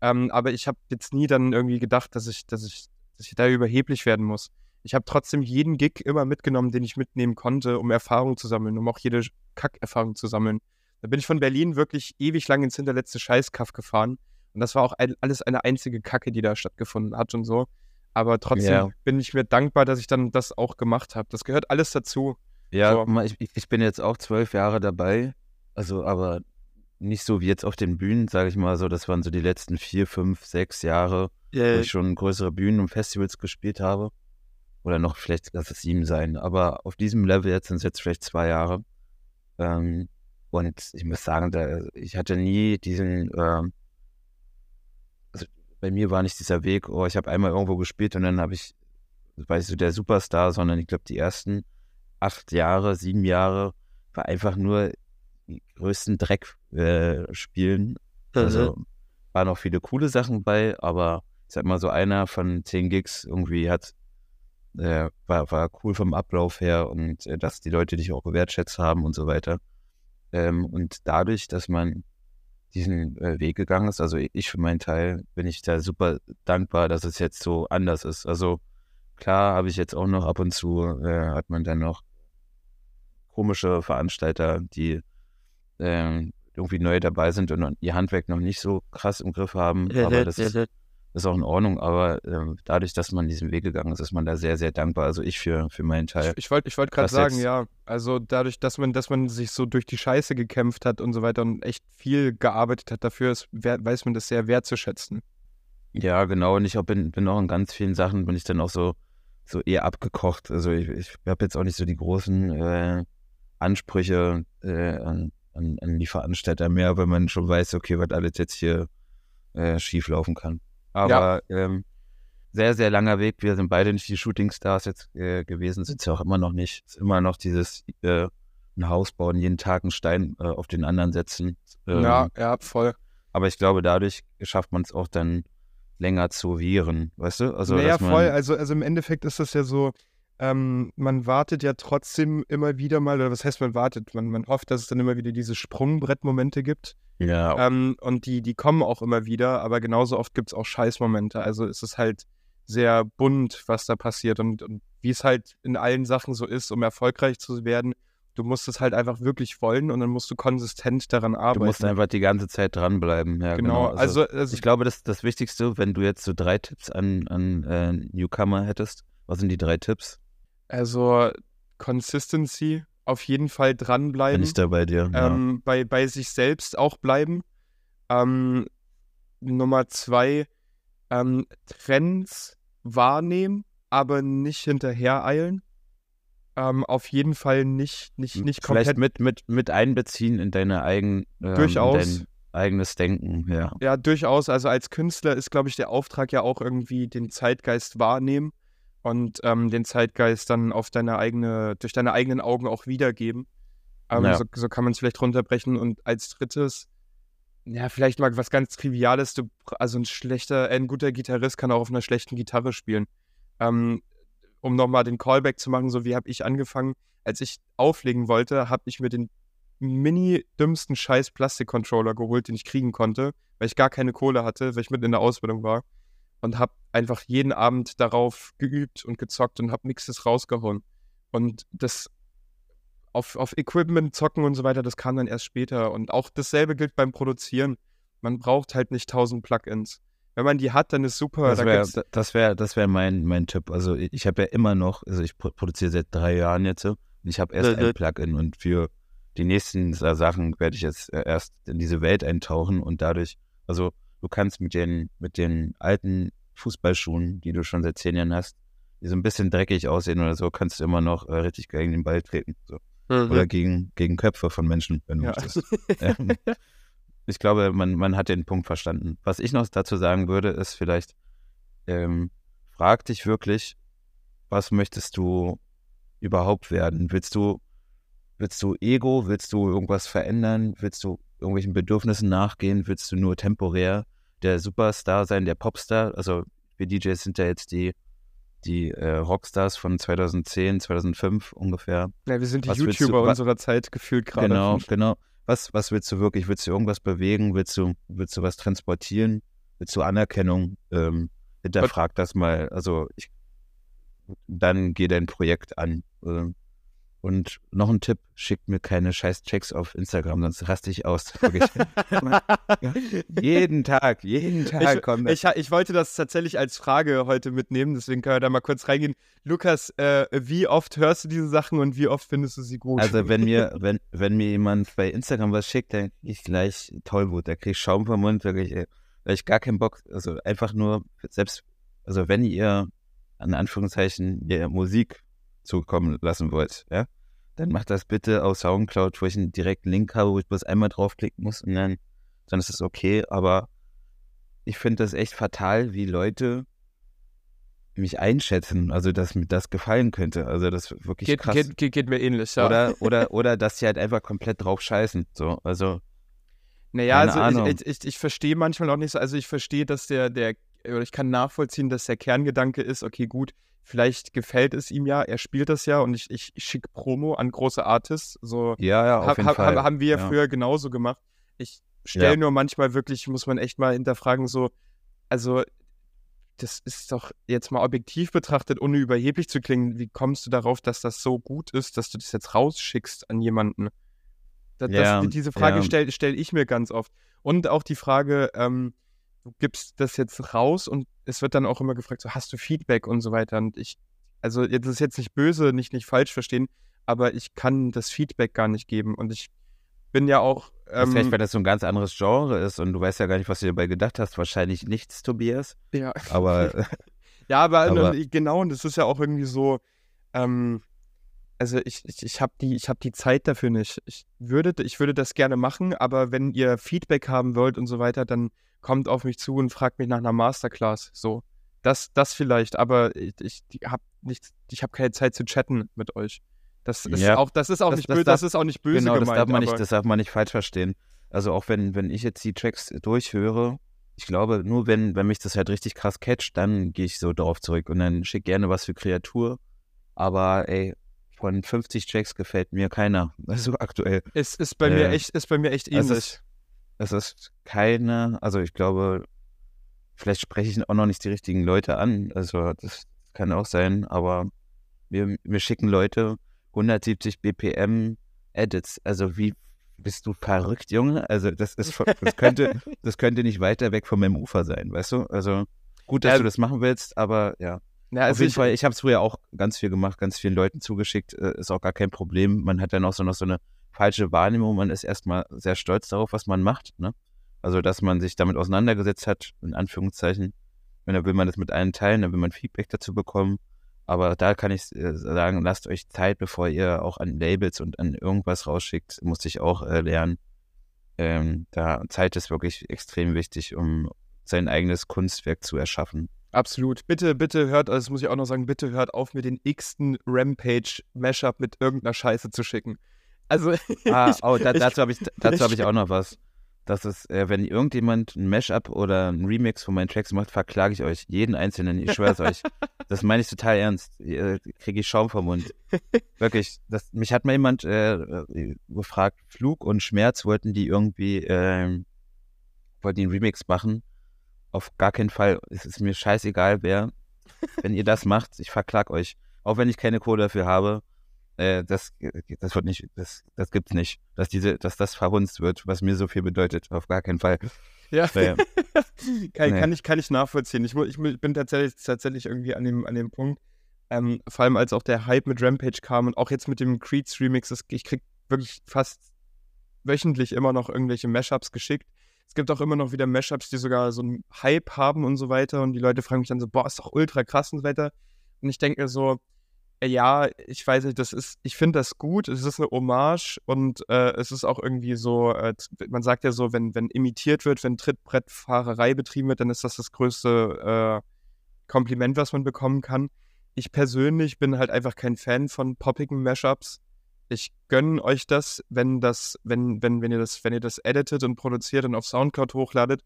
Ähm, aber ich habe jetzt nie dann irgendwie gedacht, dass ich, dass ich, dass ich da überheblich werden muss. Ich habe trotzdem jeden Gig immer mitgenommen, den ich mitnehmen konnte, um Erfahrung zu sammeln, um auch jede Kackerfahrung zu sammeln. Da bin ich von Berlin wirklich ewig lang ins hinterletzte Scheißkaff gefahren. Und das war auch ein, alles eine einzige Kacke, die da stattgefunden hat und so. Aber trotzdem yeah. bin ich mir dankbar, dass ich dann das auch gemacht habe. Das gehört alles dazu. Ja, so. mal, ich, ich bin jetzt auch zwölf Jahre dabei. Also, aber nicht so wie jetzt auf den Bühnen, sage ich mal so. Das waren so die letzten vier, fünf, sechs Jahre, yeah. wo ich schon größere Bühnen und Festivals gespielt habe. Oder noch vielleicht, lass es sieben sein. Aber auf diesem Level jetzt sind es jetzt vielleicht zwei Jahre. Ähm, und ich muss sagen, da, ich hatte nie diesen, ähm, also bei mir war nicht dieser Weg, oh, ich habe einmal irgendwo gespielt und dann habe ich, war ich so der Superstar, sondern ich glaube, die ersten acht Jahre, sieben Jahre war einfach nur die größten Dreck äh, spielen. Also waren auch viele coole Sachen bei, aber ich sag mal so, einer von zehn Gigs irgendwie hat, äh, war, war cool vom Ablauf her und äh, dass die Leute dich auch gewertschätzt haben und so weiter. Ähm, und dadurch, dass man diesen äh, Weg gegangen ist, also ich für meinen Teil, bin ich da super dankbar, dass es jetzt so anders ist. Also klar habe ich jetzt auch noch ab und zu, äh, hat man dann noch komische Veranstalter, die äh, irgendwie neu dabei sind und ihr Handwerk noch nicht so krass im Griff haben, aber das ist, ist auch in Ordnung, aber äh, dadurch, dass man diesen Weg gegangen ist, ist man da sehr, sehr dankbar, also ich für, für meinen Teil. Ich, ich wollte ich wollt gerade sagen, ja, also dadurch, dass man, dass man sich so durch die Scheiße gekämpft hat und so weiter und echt viel gearbeitet hat dafür, ist, weiß man das sehr wertzuschätzen. Ja, genau. Und ich bin, bin auch in ganz vielen Sachen, bin ich dann auch so, so eher abgekocht. Also ich, ich habe jetzt auch nicht so die großen äh, Ansprüche äh, an, an, an die Veranstalter mehr, weil man schon weiß, okay, was alles jetzt hier äh, schief laufen kann. Aber ja. ähm, sehr, sehr langer Weg. Wir sind beide nicht die Shootingstars jetzt äh, gewesen, sind es ja auch immer noch nicht. Es ist immer noch dieses äh, ein Haus bauen, jeden Tag einen Stein äh, auf den anderen setzen. Ähm, ja, ja, voll. Aber ich glaube, dadurch schafft man es auch dann länger zu wehren, weißt du? Also, naja, voll. Also, also im Endeffekt ist das ja so, ähm, man wartet ja trotzdem immer wieder mal, oder was heißt man wartet? Man, man hofft, dass es dann immer wieder diese Sprungbrettmomente gibt. Ja. Ähm, und die, die kommen auch immer wieder, aber genauso oft gibt es auch Scheißmomente. Also es ist halt sehr bunt, was da passiert und, und wie es halt in allen Sachen so ist, um erfolgreich zu werden. Du musst es halt einfach wirklich wollen und dann musst du konsistent daran arbeiten. Du musst einfach die ganze Zeit dranbleiben. Ja, genau. genau. Also, also ich glaube, das ist das Wichtigste, wenn du jetzt so drei Tipps an, an äh, Newcomer hättest. Was sind die drei Tipps? Also Consistency, auf jeden Fall dranbleiben. Bin ich da bei dir. Ähm, ja. bei, bei sich selbst auch bleiben. Ähm, Nummer zwei, ähm, Trends wahrnehmen, aber nicht hinterhereilen. Ähm, auf jeden Fall nicht, nicht, nicht komplett. Vielleicht mit, mit, mit einbeziehen in deine eigen, ähm, durchaus. Dein eigenes Denken, ja. Ja, durchaus. Also als Künstler ist, glaube ich, der Auftrag ja auch irgendwie den Zeitgeist wahrnehmen und ähm, den Zeitgeist dann auf deine eigene, durch deine eigenen Augen auch wiedergeben. Ähm, ja. so, so kann man es vielleicht runterbrechen. Und als drittes, ja, vielleicht mal was ganz Triviales, du, also ein schlechter, ein guter Gitarrist kann auch auf einer schlechten Gitarre spielen. Ähm, Um nochmal den Callback zu machen, so wie habe ich angefangen, als ich auflegen wollte, habe ich mir den mini-dümmsten scheiß Plastik-Controller geholt, den ich kriegen konnte, weil ich gar keine Kohle hatte, weil ich mitten in der Ausbildung war und habe einfach jeden Abend darauf geübt und gezockt und habe Mixes rausgehauen. Und das auf, auf Equipment zocken und so weiter, das kam dann erst später. Und auch dasselbe gilt beim Produzieren. Man braucht halt nicht tausend Plugins. Wenn man die hat, dann ist super. Das wäre das wär, das wär mein, mein Tipp. Also ich habe ja immer noch, also ich produziere seit drei Jahren jetzt und ich habe erst ein Plugin und für die nächsten Sachen werde ich jetzt erst in diese Welt eintauchen und dadurch, also du kannst mit den, mit den alten Fußballschuhen, die du schon seit zehn Jahren hast, die so ein bisschen dreckig aussehen oder so, kannst du immer noch richtig gegen den Ball treten. So. Mhm. Oder gegen, gegen Köpfe von Menschen, wenn du möchtest. Ja. Ich glaube, man, man hat den Punkt verstanden. Was ich noch dazu sagen würde, ist vielleicht, ähm, frag dich wirklich, was möchtest du überhaupt werden? Willst du Willst du Ego? Willst du irgendwas verändern? Willst du irgendwelchen Bedürfnissen nachgehen? Willst du nur temporär der Superstar sein, der Popstar? Also wir D Js sind ja jetzt die, die äh, Rockstars von zweitausendzehn, zweitausendfünf ungefähr. Ja, wir sind die was YouTuber du, unserer Zeit gefühlt gerade. Genau, genau. Was, was willst du wirklich? Willst du irgendwas bewegen? Willst du, willst du was transportieren? Willst du Anerkennung? Ähm, hinterfrag das mal. Also ich, dann geh dein Projekt an. Also, und noch ein Tipp, schickt mir keine Scheiß-Checks auf Instagram, sonst raste ich aus. jeden Tag, jeden Tag. Ich, kommt ich, ich wollte das tatsächlich als Frage heute mitnehmen, deswegen können wir da mal kurz reingehen. Lukas, äh, wie oft hörst du diese Sachen und wie oft findest du sie gut? Also wenn mir, wenn, wenn mir jemand bei Instagram was schickt, dann kriege ich gleich Tollwut, da kriege ich Schaum vom Mund, da kriege ich, ich gar keinen Bock, also einfach nur, selbst, also wenn ihr, in Anführungszeichen, ihr Musik zukommen lassen wollt, ja, dann macht das bitte auf Soundcloud, wo ich einen direkten Link habe, wo ich bloß einmal draufklicken muss und dann, dann ist es okay. Aber ich finde das echt fatal, wie Leute mich einschätzen, also dass mir das gefallen könnte. Also das ist wirklich geht, krass. Geht, geht, geht mir ähnlich, ja. Oder, oder, oder dass sie halt einfach komplett drauf scheißen. So, also naja, also ich, ich, ich, ich verstehe manchmal auch nicht so, also ich verstehe, dass der, der, oder ich kann nachvollziehen, dass der Kerngedanke ist, okay, gut, vielleicht gefällt es ihm ja, er spielt das ja und ich, ich schicke Promo an große Artists. So ja, ja, auf hab, jeden hab, Fall. Haben wir ja früher genauso gemacht. Ich stelle ja nur manchmal wirklich, muss man echt mal hinterfragen, so, also das ist doch jetzt mal objektiv betrachtet, ohne überheblich zu klingen, wie kommst du darauf, dass das so gut ist, dass du das jetzt rausschickst an jemanden? Das, ja, das, diese Frage ja. stelle stell ich mir ganz oft. Und auch die Frage, ähm, du gibst das jetzt raus und es wird dann auch immer gefragt, so, hast du Feedback und so weiter? Und ich, also jetzt ist jetzt nicht böse, nicht, nicht falsch verstehen, aber ich kann das Feedback gar nicht geben. Und ich bin ja auch. Ähm, vielleicht, weil das so ein ganz anderes Genre ist und du weißt ja gar nicht, was du dabei gedacht hast. Wahrscheinlich nichts, Tobias. Ja. Aber. ja, aber, aber genau, und das ist ja auch irgendwie so. Ähm, Also ich, ich, ich habe die, hab die Zeit dafür nicht. Ich würde, ich würde das gerne machen, aber wenn ihr Feedback haben wollt und so weiter, dann kommt auf mich zu und fragt mich nach einer Masterclass. So, das, das vielleicht, aber ich, ich habe hab keine Zeit zu chatten mit euch. Das ist ja auch, das ist auch das, nicht böse, das, das ist auch nicht böse genau, gemeint. Das darf man nicht, das darf man nicht falsch verstehen. Also auch wenn, wenn ich jetzt die Tracks durchhöre, ich glaube, nur wenn, wenn mich das halt richtig krass catcht, dann gehe ich so drauf zurück und dann schicke gerne was für Kreatur. Aber ey, von fünfzig Tracks gefällt mir keiner. Also aktuell. Es ist bei äh, mir echt, ist bei mir echt ähnlich. Es ist, es ist keine, also ich glaube, vielleicht spreche ich auch noch nicht die richtigen Leute an. Also das kann auch sein, aber wir, wir schicken Leute hundertsiebzig B P M Edits. Also wie, bist du verrückt, Junge? Also das ist, das könnte, das könnte nicht weiter weg von meinem Ufer sein, weißt du? Also gut, dass ja. du das machen willst, aber ja. Ja, also auf jeden ich, Fall, ich habe es früher auch ganz viel gemacht, ganz vielen Leuten zugeschickt, ist auch gar kein Problem. Man hat dann auch so noch so eine falsche Wahrnehmung, man ist erstmal sehr stolz darauf, was man macht, ne? Also, dass man sich damit auseinandergesetzt hat, in Anführungszeichen. Und dann will man das mit allen teilen, dann will man Feedback dazu bekommen. Aber da kann ich sagen, lasst euch Zeit, bevor ihr auch an Labels und an irgendwas rausschickt, musste ich auch äh, lernen. Ähm, da Zeit ist wirklich extrem wichtig, um sein eigenes Kunstwerk zu erschaffen. Absolut. Bitte, bitte hört, also das muss ich auch noch sagen, bitte hört auf, mir den x-ten Rampage-Mashup mit irgendeiner Scheiße zu schicken. Also. Ah, oh, da, dazu habe ich, hab ich auch noch was. Das ist, äh, wenn irgendjemand ein Mashup oder ein Remix von meinen Tracks macht, verklage ich euch. Jeden einzelnen, ich schwöre es euch. Das meine ich total ernst. Äh, Kriege ich Schaum vom Mund. Wirklich. Das, mich hat mal jemand äh, gefragt, Flug und Schmerz wollten die irgendwie, äh, wollten die einen Remix machen. Auf gar keinen Fall. Es ist mir scheißegal, wer. Wenn ihr das macht, ich verklag euch. Auch wenn ich keine Kohle dafür habe, äh, das, das wird nicht, das, das gibt's nicht. Dass diese, dass das verhunzt wird, was mir so viel bedeutet. Auf gar keinen Fall. Ja. Naja. kann, naja. kann ich, kann ich nachvollziehen. Ich, ich bin tatsächlich, tatsächlich irgendwie an dem, an dem Punkt. Ähm, vor allem als auch der Hype mit Rampage kam und auch jetzt mit dem Creeds Remix, ich krieg wirklich fast wöchentlich immer noch irgendwelche Mashups geschickt. Es gibt auch immer noch wieder Mashups, die sogar so einen Hype haben und so weiter. Und die Leute fragen mich dann so, boah, ist doch ultra krass und so weiter. Und ich denke mir so, äh, ja, ich weiß nicht, das ist, ich finde das gut. Es ist eine Hommage und äh, es ist auch irgendwie so, äh, man sagt ja so, wenn, wenn imitiert wird, wenn Trittbrettfahrerei betrieben wird, dann ist das das größte äh, Kompliment, was man bekommen kann. Ich persönlich bin halt einfach kein Fan von poppigen Mashups. Ich gönne euch das, wenn das, wenn, wenn, wenn ihr das, wenn ihr das editet und produziert und auf Soundcloud hochladet,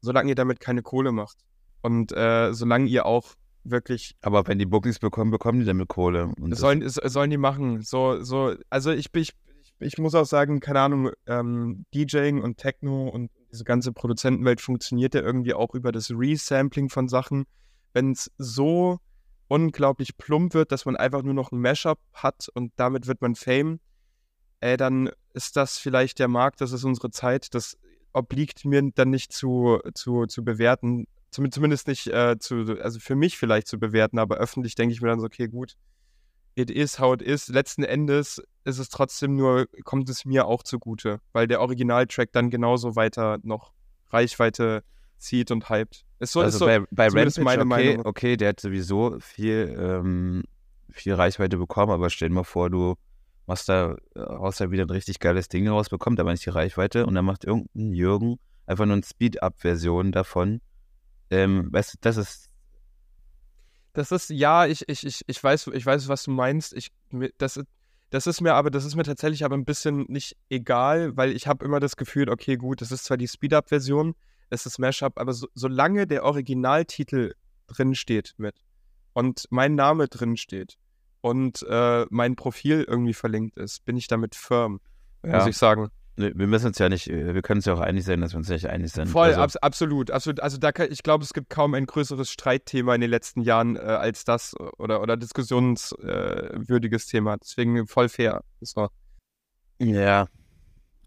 solange ihr damit keine Kohle macht. Und äh, solange ihr auch wirklich. Aber wenn die Bookings bekommen, bekommen die damit Kohle. Und sollen, sollen die machen. So, so, also ich, ich, ich muss auch sagen, keine Ahnung, ähm, DJing und Techno und diese ganze Produzentenwelt funktioniert ja irgendwie auch über das Resampling von Sachen. Wenn es so unglaublich plump wird, dass man einfach nur noch ein Mashup hat und damit wird man Fame, äh, dann ist das vielleicht der Markt, das ist unsere Zeit, das obliegt mir dann nicht zu, zu, zu bewerten, zumindest nicht äh, zu, also für mich vielleicht zu bewerten, aber öffentlich denke ich mir dann so, okay, gut, it is how it is. Letzten Endes ist es trotzdem nur, kommt es mir auch zugute, weil der Originaltrack dann genauso weiter noch Reichweite zieht und hypt. Ist so, also ist so, bei, bei Rampage, meine okay, Meinung. Okay, der hat sowieso viel, ähm, viel Reichweite bekommen, aber stell dir mal vor, du machst da, haust da wieder ein richtig geiles Ding raus, bekommt aber nicht die Reichweite und dann macht irgendein Jürgen einfach nur eine Speed-Up-Version davon. Ähm, weißt du, das ist Das ist, ja, ich, ich, ich, ich weiß, ich weiß, was du meinst. Ich, das, das ist mir aber, das ist mir tatsächlich aber ein bisschen nicht egal, weil ich habe immer das Gefühl, okay, gut, das ist zwar die Speed-Up-Version, es ist Mashup, aber so, solange der Originaltitel drin steht mit und mein Name drin steht und äh, mein Profil irgendwie verlinkt ist, bin ich damit firm, ja. Muss ich sagen. Wir müssen uns ja nicht, wir können uns ja auch einig sein, dass wir uns nicht einig sind. Voll, also, abs absolut, absolut. Also da kann, ich glaube, es gibt kaum ein größeres Streitthema in den letzten Jahren äh, als das oder, oder diskussionswürdiges äh, Thema. Deswegen voll fair. So. Ja.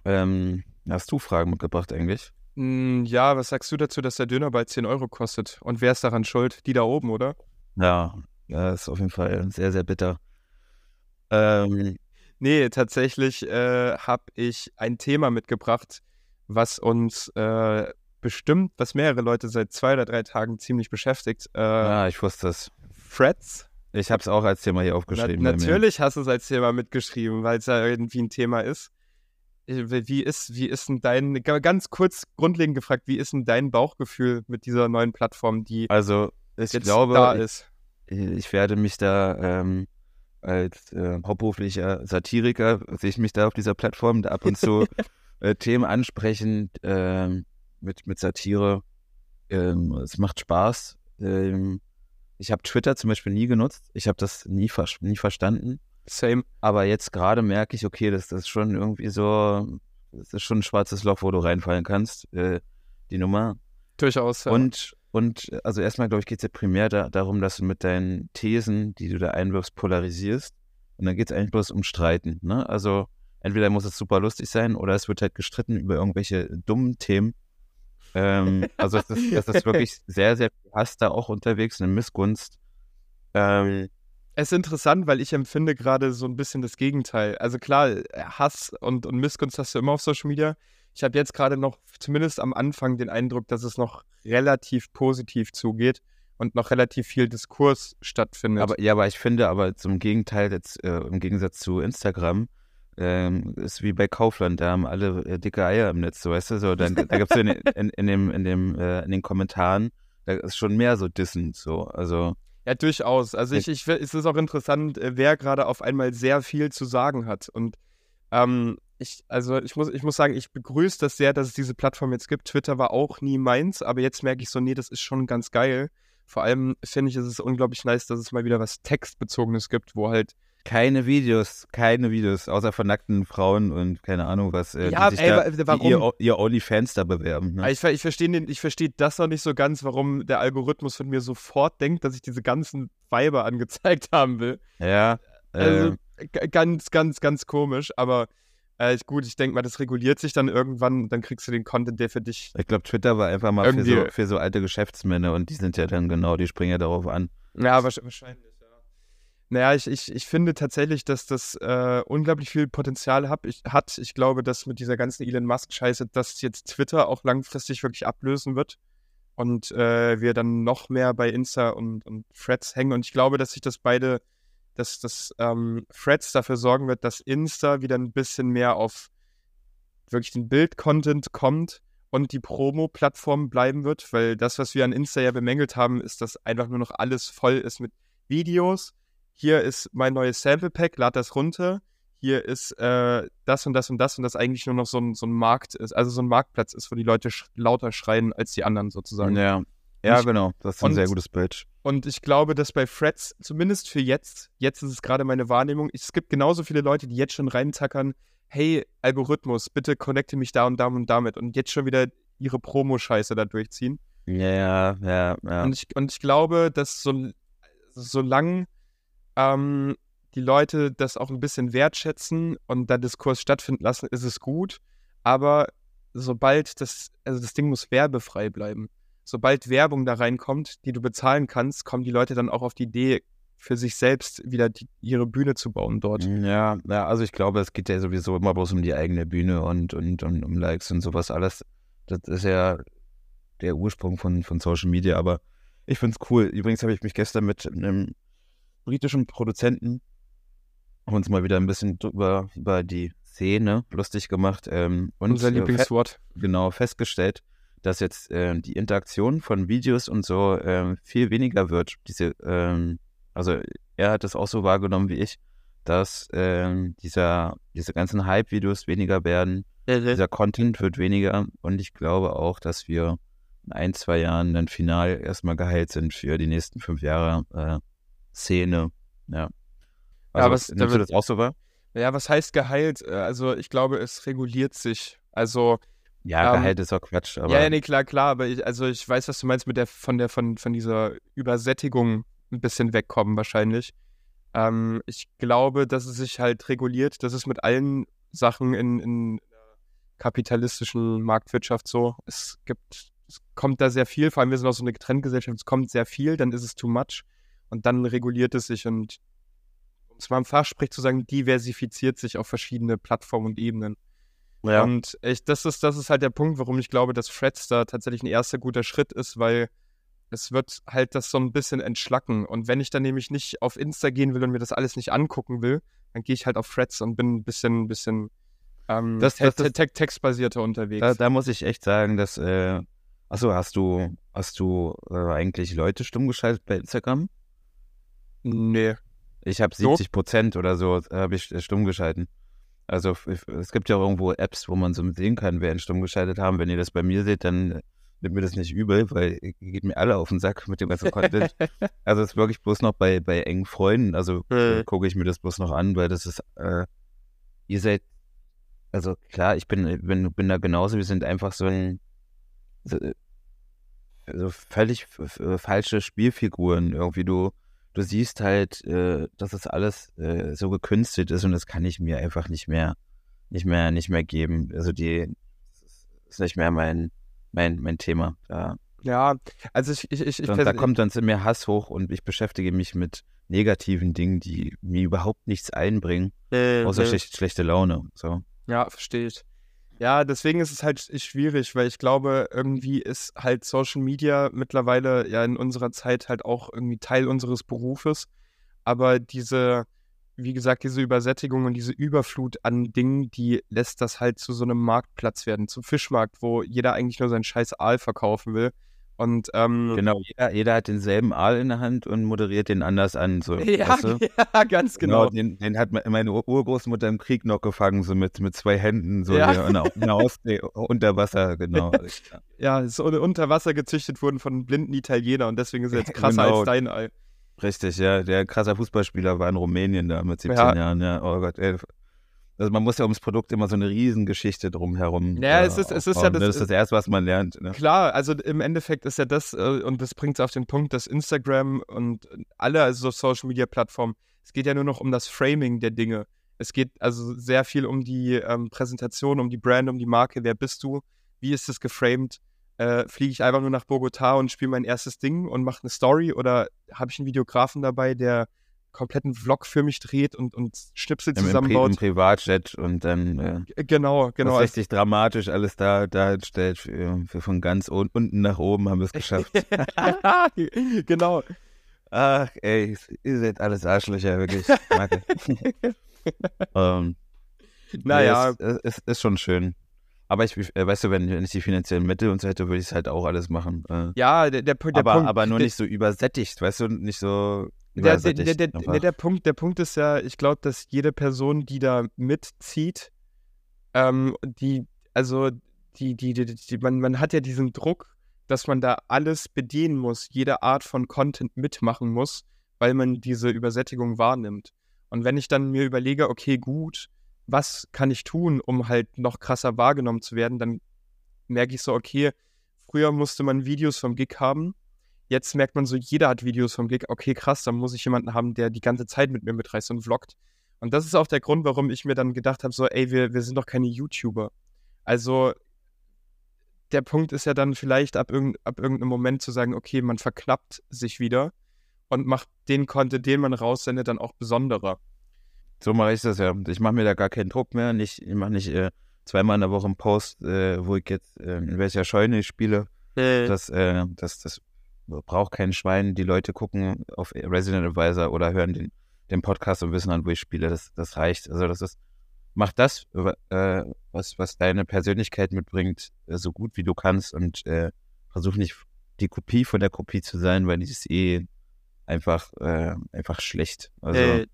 Ähm, hast du Fragen mitgebracht eigentlich? Mm, ja, was sagst du dazu, dass der Döner bei zehn Euro kostet? Und wer ist daran schuld? Die da oben, oder? Ja, das ist auf jeden Fall sehr, sehr bitter. Ähm... Nee, tatsächlich äh, habe ich ein Thema mitgebracht, was uns äh, bestimmt, was mehrere Leute seit zwei oder drei Tagen ziemlich beschäftigt. Äh, ja, ich wusste es. Threads. Ich habe es auch als Thema hier aufgeschrieben. Na, natürlich hast du es als Thema mitgeschrieben, weil es ja irgendwie ein Thema ist. Wie ist, wie ist denn dein, ganz kurz grundlegend gefragt, wie ist denn dein Bauchgefühl mit dieser neuen Plattform, die also, ich jetzt glaube, da ist? Ich, ich werde mich da... Ähm als äh, hauptberuflicher Satiriker sehe ich mich da auf dieser Plattform, da ab und zu äh, Themen ansprechen äh, mit, mit Satire. Ähm, es macht Spaß. Ähm, ich habe Twitter zum Beispiel nie genutzt. Ich habe das nie, ver nie verstanden. Same. Aber jetzt gerade merke ich, okay, das, das ist schon irgendwie so, das ist schon ein schwarzes Loch, wo du reinfallen kannst, äh, die Nummer. Durchaus, ja. Und Und also erstmal, glaube ich, geht es ja primär da, darum, dass du mit deinen Thesen, die du da einwirfst, polarisierst. Und dann geht es eigentlich bloß um Streiten. Ne? Also entweder muss es super lustig sein oder es wird halt gestritten über irgendwelche dummen Themen. Ähm, also es ist, das ist wirklich sehr, sehr Hass da auch unterwegs, eine Missgunst. Ähm, es ist interessant, weil ich empfinde gerade so ein bisschen das Gegenteil. Also klar, Hass und, und Missgunst hast du immer auf Social Media. Ich habe jetzt gerade noch, zumindest am Anfang, den Eindruck, dass es noch relativ positiv zugeht und noch relativ viel Diskurs stattfindet. Aber, ja, aber ich finde, aber zum Gegenteil, jetzt, äh, im Gegensatz zu Instagram, ähm, ist wie bei Kaufland, da haben alle äh, dicke Eier im Netz, so, weißt du? So, dann, da gibt es in, in, in, dem, in, dem, äh, in den Kommentaren, da ist schon mehr so Dissen, so, also... Ja, durchaus. Also ich, ich, es ist auch interessant, wer gerade auf einmal sehr viel zu sagen hat und ähm, Ich, also ich muss, ich muss sagen, ich begrüße das sehr, dass es diese Plattform jetzt gibt. Twitter war auch nie meins, aber jetzt merke ich so, nee, das ist schon ganz geil. Vor allem finde ich, ist es unglaublich nice, dass es mal wieder was Textbezogenes gibt, wo halt... Keine Videos, keine Videos, außer von nackten Frauen und keine Ahnung was, äh, ja, die sich ey, da, warum? Die ihr, ihr Onlyfans da bewerben. Ne? Ich, ich verstehe ich versteh das noch nicht so ganz, warum der Algorithmus von mir sofort denkt, dass ich diese ganzen Weiber angezeigt haben will. Ja. Äh, also ganz, ganz, ganz komisch, aber... Äh, gut, ich denke mal, das reguliert sich dann irgendwann, dann kriegst du den Content, der für dich... Ich glaube, Twitter war einfach mal für so, für so alte Geschäftsmänner und die sind ja dann genau, die springen ja darauf an. Ja, wahrscheinlich, ja. Naja, ich, ich, ich finde tatsächlich, dass das äh, unglaublich viel Potenzial hab, ich, hat. Ich glaube, dass mit dieser ganzen Elon Musk-Scheiße, dass jetzt Twitter auch langfristig wirklich ablösen wird und äh, wir dann noch mehr bei Insta und, und Threads hängen und ich glaube, dass sich das beide... dass das ähm, Threads dafür sorgen wird, dass Insta wieder ein bisschen mehr auf wirklich den Bild-Content kommt und die Promo-Plattform bleiben wird, weil das, was wir an Insta ja bemängelt haben, ist, dass einfach nur noch alles voll ist mit Videos. Hier ist mein neues Sample-Pack, lad das runter. hier ist äh, das und das und das und das eigentlich nur noch so ein, so ein Markt ist, also so ein Marktplatz ist, wo die Leute sch- lauter schreien als die anderen sozusagen. Ja, ja ich, genau, das ist ein und, sehr gutes Bild. Und ich glaube, dass bei Threads, zumindest für jetzt, jetzt ist es gerade meine Wahrnehmung, es gibt genauso viele Leute, die jetzt schon reintackern, hey, Algorithmus, bitte connecte mich da und da und damit und jetzt schon wieder ihre Promo-Scheiße da durchziehen. Ja, ja, ja. Und ich, und ich glaube, dass so, solange ähm, die Leute das auch ein bisschen wertschätzen und da Diskurs stattfinden lassen, ist es gut. Aber sobald das, also das Ding muss werbefrei bleiben. Sobald Werbung da reinkommt, die du bezahlen kannst, kommen die Leute dann auch auf die Idee, für sich selbst wieder die, ihre Bühne zu bauen dort. Ja, ja, also ich glaube, es geht ja sowieso immer bloß um die eigene Bühne und, und, und um Likes und sowas alles. Das ist ja der Ursprung von, von Social Media, aber ich find's cool. Übrigens habe ich mich gestern mit einem britischen Produzenten uns mal wieder ein bisschen drüber, über die Szene lustig gemacht. Ähm, und unser Lieblingswort. Fe- genau, festgestellt, dass jetzt äh, die Interaktion von Videos und so äh, viel weniger wird. Diese, ähm, also er hat das auch so wahrgenommen wie ich, dass äh, dieser, diese ganzen Hype-Videos weniger werden, dieser Content wird weniger und ich glaube auch, dass wir in ein, zwei Jahren dann final erstmal geheilt sind für die nächsten fünf Jahre äh, Szene. Ja. Also, ja, was, nimmst damit, du das auch so wahr? Ja, was heißt geheilt? Also ich glaube, es reguliert sich. Also ja, ähm, geheilt ist auch Quatsch. Aber ja, nee, klar, klar. Aber ich, also ich weiß, was du meinst mit der von der von von dieser Übersättigung ein bisschen wegkommen wahrscheinlich. Ähm, ich glaube, dass es sich halt reguliert. Das ist mit allen Sachen in, in kapitalistischen Marktwirtschaft so. Es gibt Es kommt da sehr viel, vor allem wir sind auch so eine Trendgesellschaft, es kommt sehr viel, dann ist es too much und dann reguliert es sich und um es mal im Fachsprech zu sagen, diversifiziert sich auf verschiedene Plattformen und Ebenen. Ja. Und ich, das ist, das ist halt der Punkt, warum ich glaube, dass Threads da tatsächlich ein erster guter Schritt ist, weil es wird halt das so ein bisschen entschlacken und wenn ich dann nämlich nicht auf Insta gehen will und mir das alles nicht angucken will, dann gehe ich halt auf Threads und bin ein bisschen, ein bisschen ähm, das, das, te- te- textbasierter unterwegs. Da, da muss ich echt sagen, dass äh Achso, hast du, hast du äh, eigentlich Leute stumm geschaltet bei Instagram? Nee. Ich habe siebzig Prozent oder so äh, habe ich äh, stumm geschalten. Also ich, es gibt ja auch irgendwo Apps, wo man so sehen kann, wer einen stumm geschaltet haben. Wenn ihr das bei mir seht, dann nimmt mir das nicht übel, weil ihr geht mir alle auf den Sack mit dem ganzen Content. Also es ist wirklich bloß noch bei, bei engen Freunden. Also äh, gucke ich mir das bloß noch an, weil das ist, äh, ihr seid, also klar, ich bin, bin, bin da genauso, wir sind einfach so ein also völlig f- f- falsche Spielfiguren irgendwie, du, du siehst halt, äh, dass das alles äh, so gekünstelt ist und das kann ich mir einfach nicht mehr, nicht mehr, nicht mehr geben. Also die das ist nicht mehr mein, mein, mein Thema. Da, ja, also ich, ich, ich, ich und da kommt dann zu mir Hass hoch und ich beschäftige mich mit negativen Dingen, die mir überhaupt nichts einbringen, äh, außer äh. Schlechte, schlechte Laune. So. Ja, verstehe ich. Ja, deswegen ist es halt schwierig, weil ich glaube, irgendwie ist halt Social Media mittlerweile ja in unserer Zeit halt auch irgendwie Teil unseres Berufes. Aber diese, wie gesagt, diese Übersättigung und diese Überflut an Dingen, die lässt das halt zu so einem Marktplatz werden, zum Fischmarkt, wo jeder eigentlich nur seinen scheiß Aal verkaufen will. Und, ähm, genau, jeder, jeder hat denselben Aal in der Hand und moderiert den anders an. So, ja, weißt du? Ja, ganz genau. genau den, den hat meine Urgroßmutter im Krieg noch gefangen, so mit, mit zwei Händen, so ja. in der Ostsee, unter Wasser, genau. Ja, so unter Wasser gezüchtet wurden von blinden Italiener und deswegen ist er jetzt krasser genau. als dein Aal. Richtig, ja, der krasser Fußballspieler war in Rumänien da mit siebzehn ja. Jahren, ja, oh Gott, ey. Also man muss ja ums Produkt immer so eine Riesengeschichte drumherum. Ja, äh, es ist, es ist ja das, das ist das Erste, was man lernt. Ne? Klar, also im Endeffekt ist ja das, und das bringt es auf den Punkt, dass Instagram und alle, also Social-Media-Plattformen, es geht ja nur noch um das Framing der Dinge. Es geht also sehr viel um die ähm, Präsentation, um die Brand, um die Marke. Wer bist du? Wie ist das geframed? Äh, fliege ich einfach nur nach Bogotá und spiele mein erstes Ding und mache eine Story? Oder habe ich einen Videografen dabei, der kompletten Vlog für mich dreht und, und Schnipsel Im zusammenbaut. Im Privatjet und dann äh, genau, genau. Das ist richtig dramatisch alles da darstellt. Für, für von ganz unten nach oben haben wir es geschafft. Genau. Ach, ey, ihr seid alles Arschlöcher, wirklich. ähm, naja. Nee, es, es, es ist schon schön. Aber ich, weißt du, wenn, wenn ich die finanziellen Mittel und so hätte, würde ich es halt auch alles machen. Ja, der, der, der aber, Punkt. Aber nur nicht so übersättigt, weißt du, nicht so Der, der, der, der, der, der, Punkt, der Punkt ist ja, ich glaube, dass jede Person, die da mitzieht, ähm, die, also, die, die, die, die man, man hat ja diesen Druck, dass man da alles bedienen muss, jede Art von Content mitmachen muss, weil man diese Übersättigung wahrnimmt. Und wenn ich dann mir überlege, okay, gut, was kann ich tun, um halt noch krasser wahrgenommen zu werden, dann merke ich so, okay, früher musste man Videos vom Gig haben, jetzt merkt man so, jeder hat Videos vom Gig, okay, krass, dann muss ich jemanden haben, der die ganze Zeit mit mir mitreist und vloggt. Und das ist auch der Grund, warum ich mir dann gedacht habe, so, ey, wir, wir sind doch keine YouTuber. Also der Punkt ist ja dann vielleicht ab, irgend, ab irgendeinem Moment zu sagen, okay, man verknappt sich wieder und macht den Content, den man raussendet, dann auch besonderer. So mache ich das ja. Ich mache mir da gar keinen Druck mehr. Nicht, ich mache nicht äh, zweimal in der Woche einen Post, äh, wo ich jetzt äh, in welcher Scheune ich spiele. Äh. Das, äh, das, das braucht kein Schwein. Die Leute gucken auf Resident Advisor oder hören den, den Podcast und wissen dann, wo ich spiele. Das, das reicht. Also das ist, mach das, äh, was, was deine Persönlichkeit mitbringt, äh, so gut wie du kannst und äh, versuch nicht die Kopie von der Kopie zu sein, weil die ist eh einfach, äh, einfach schlecht. Also äh.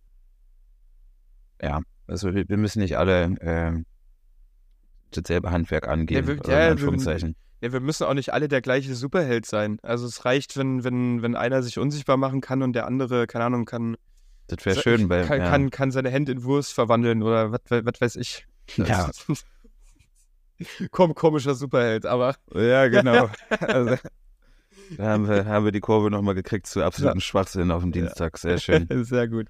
Ja, also wir müssen nicht alle äh, dasselbe Handwerk angehen. Ja, wir, also ja, wir, ja, wir müssen auch nicht alle der gleiche Superheld sein. Also es reicht, wenn, wenn, wenn einer sich unsichtbar machen kann und der andere, keine Ahnung, kann, das wäre schön, weil, kann, ja. kann, kann seine Hände in Wurst verwandeln oder was weiß ich. Ja. Komm, komischer Superheld, aber... Ja, genau. Also, da haben wir, haben wir die Kurve nochmal gekriegt zu absolutem ja. Schwachsinn auf dem Dienstag. Sehr schön. Sehr gut.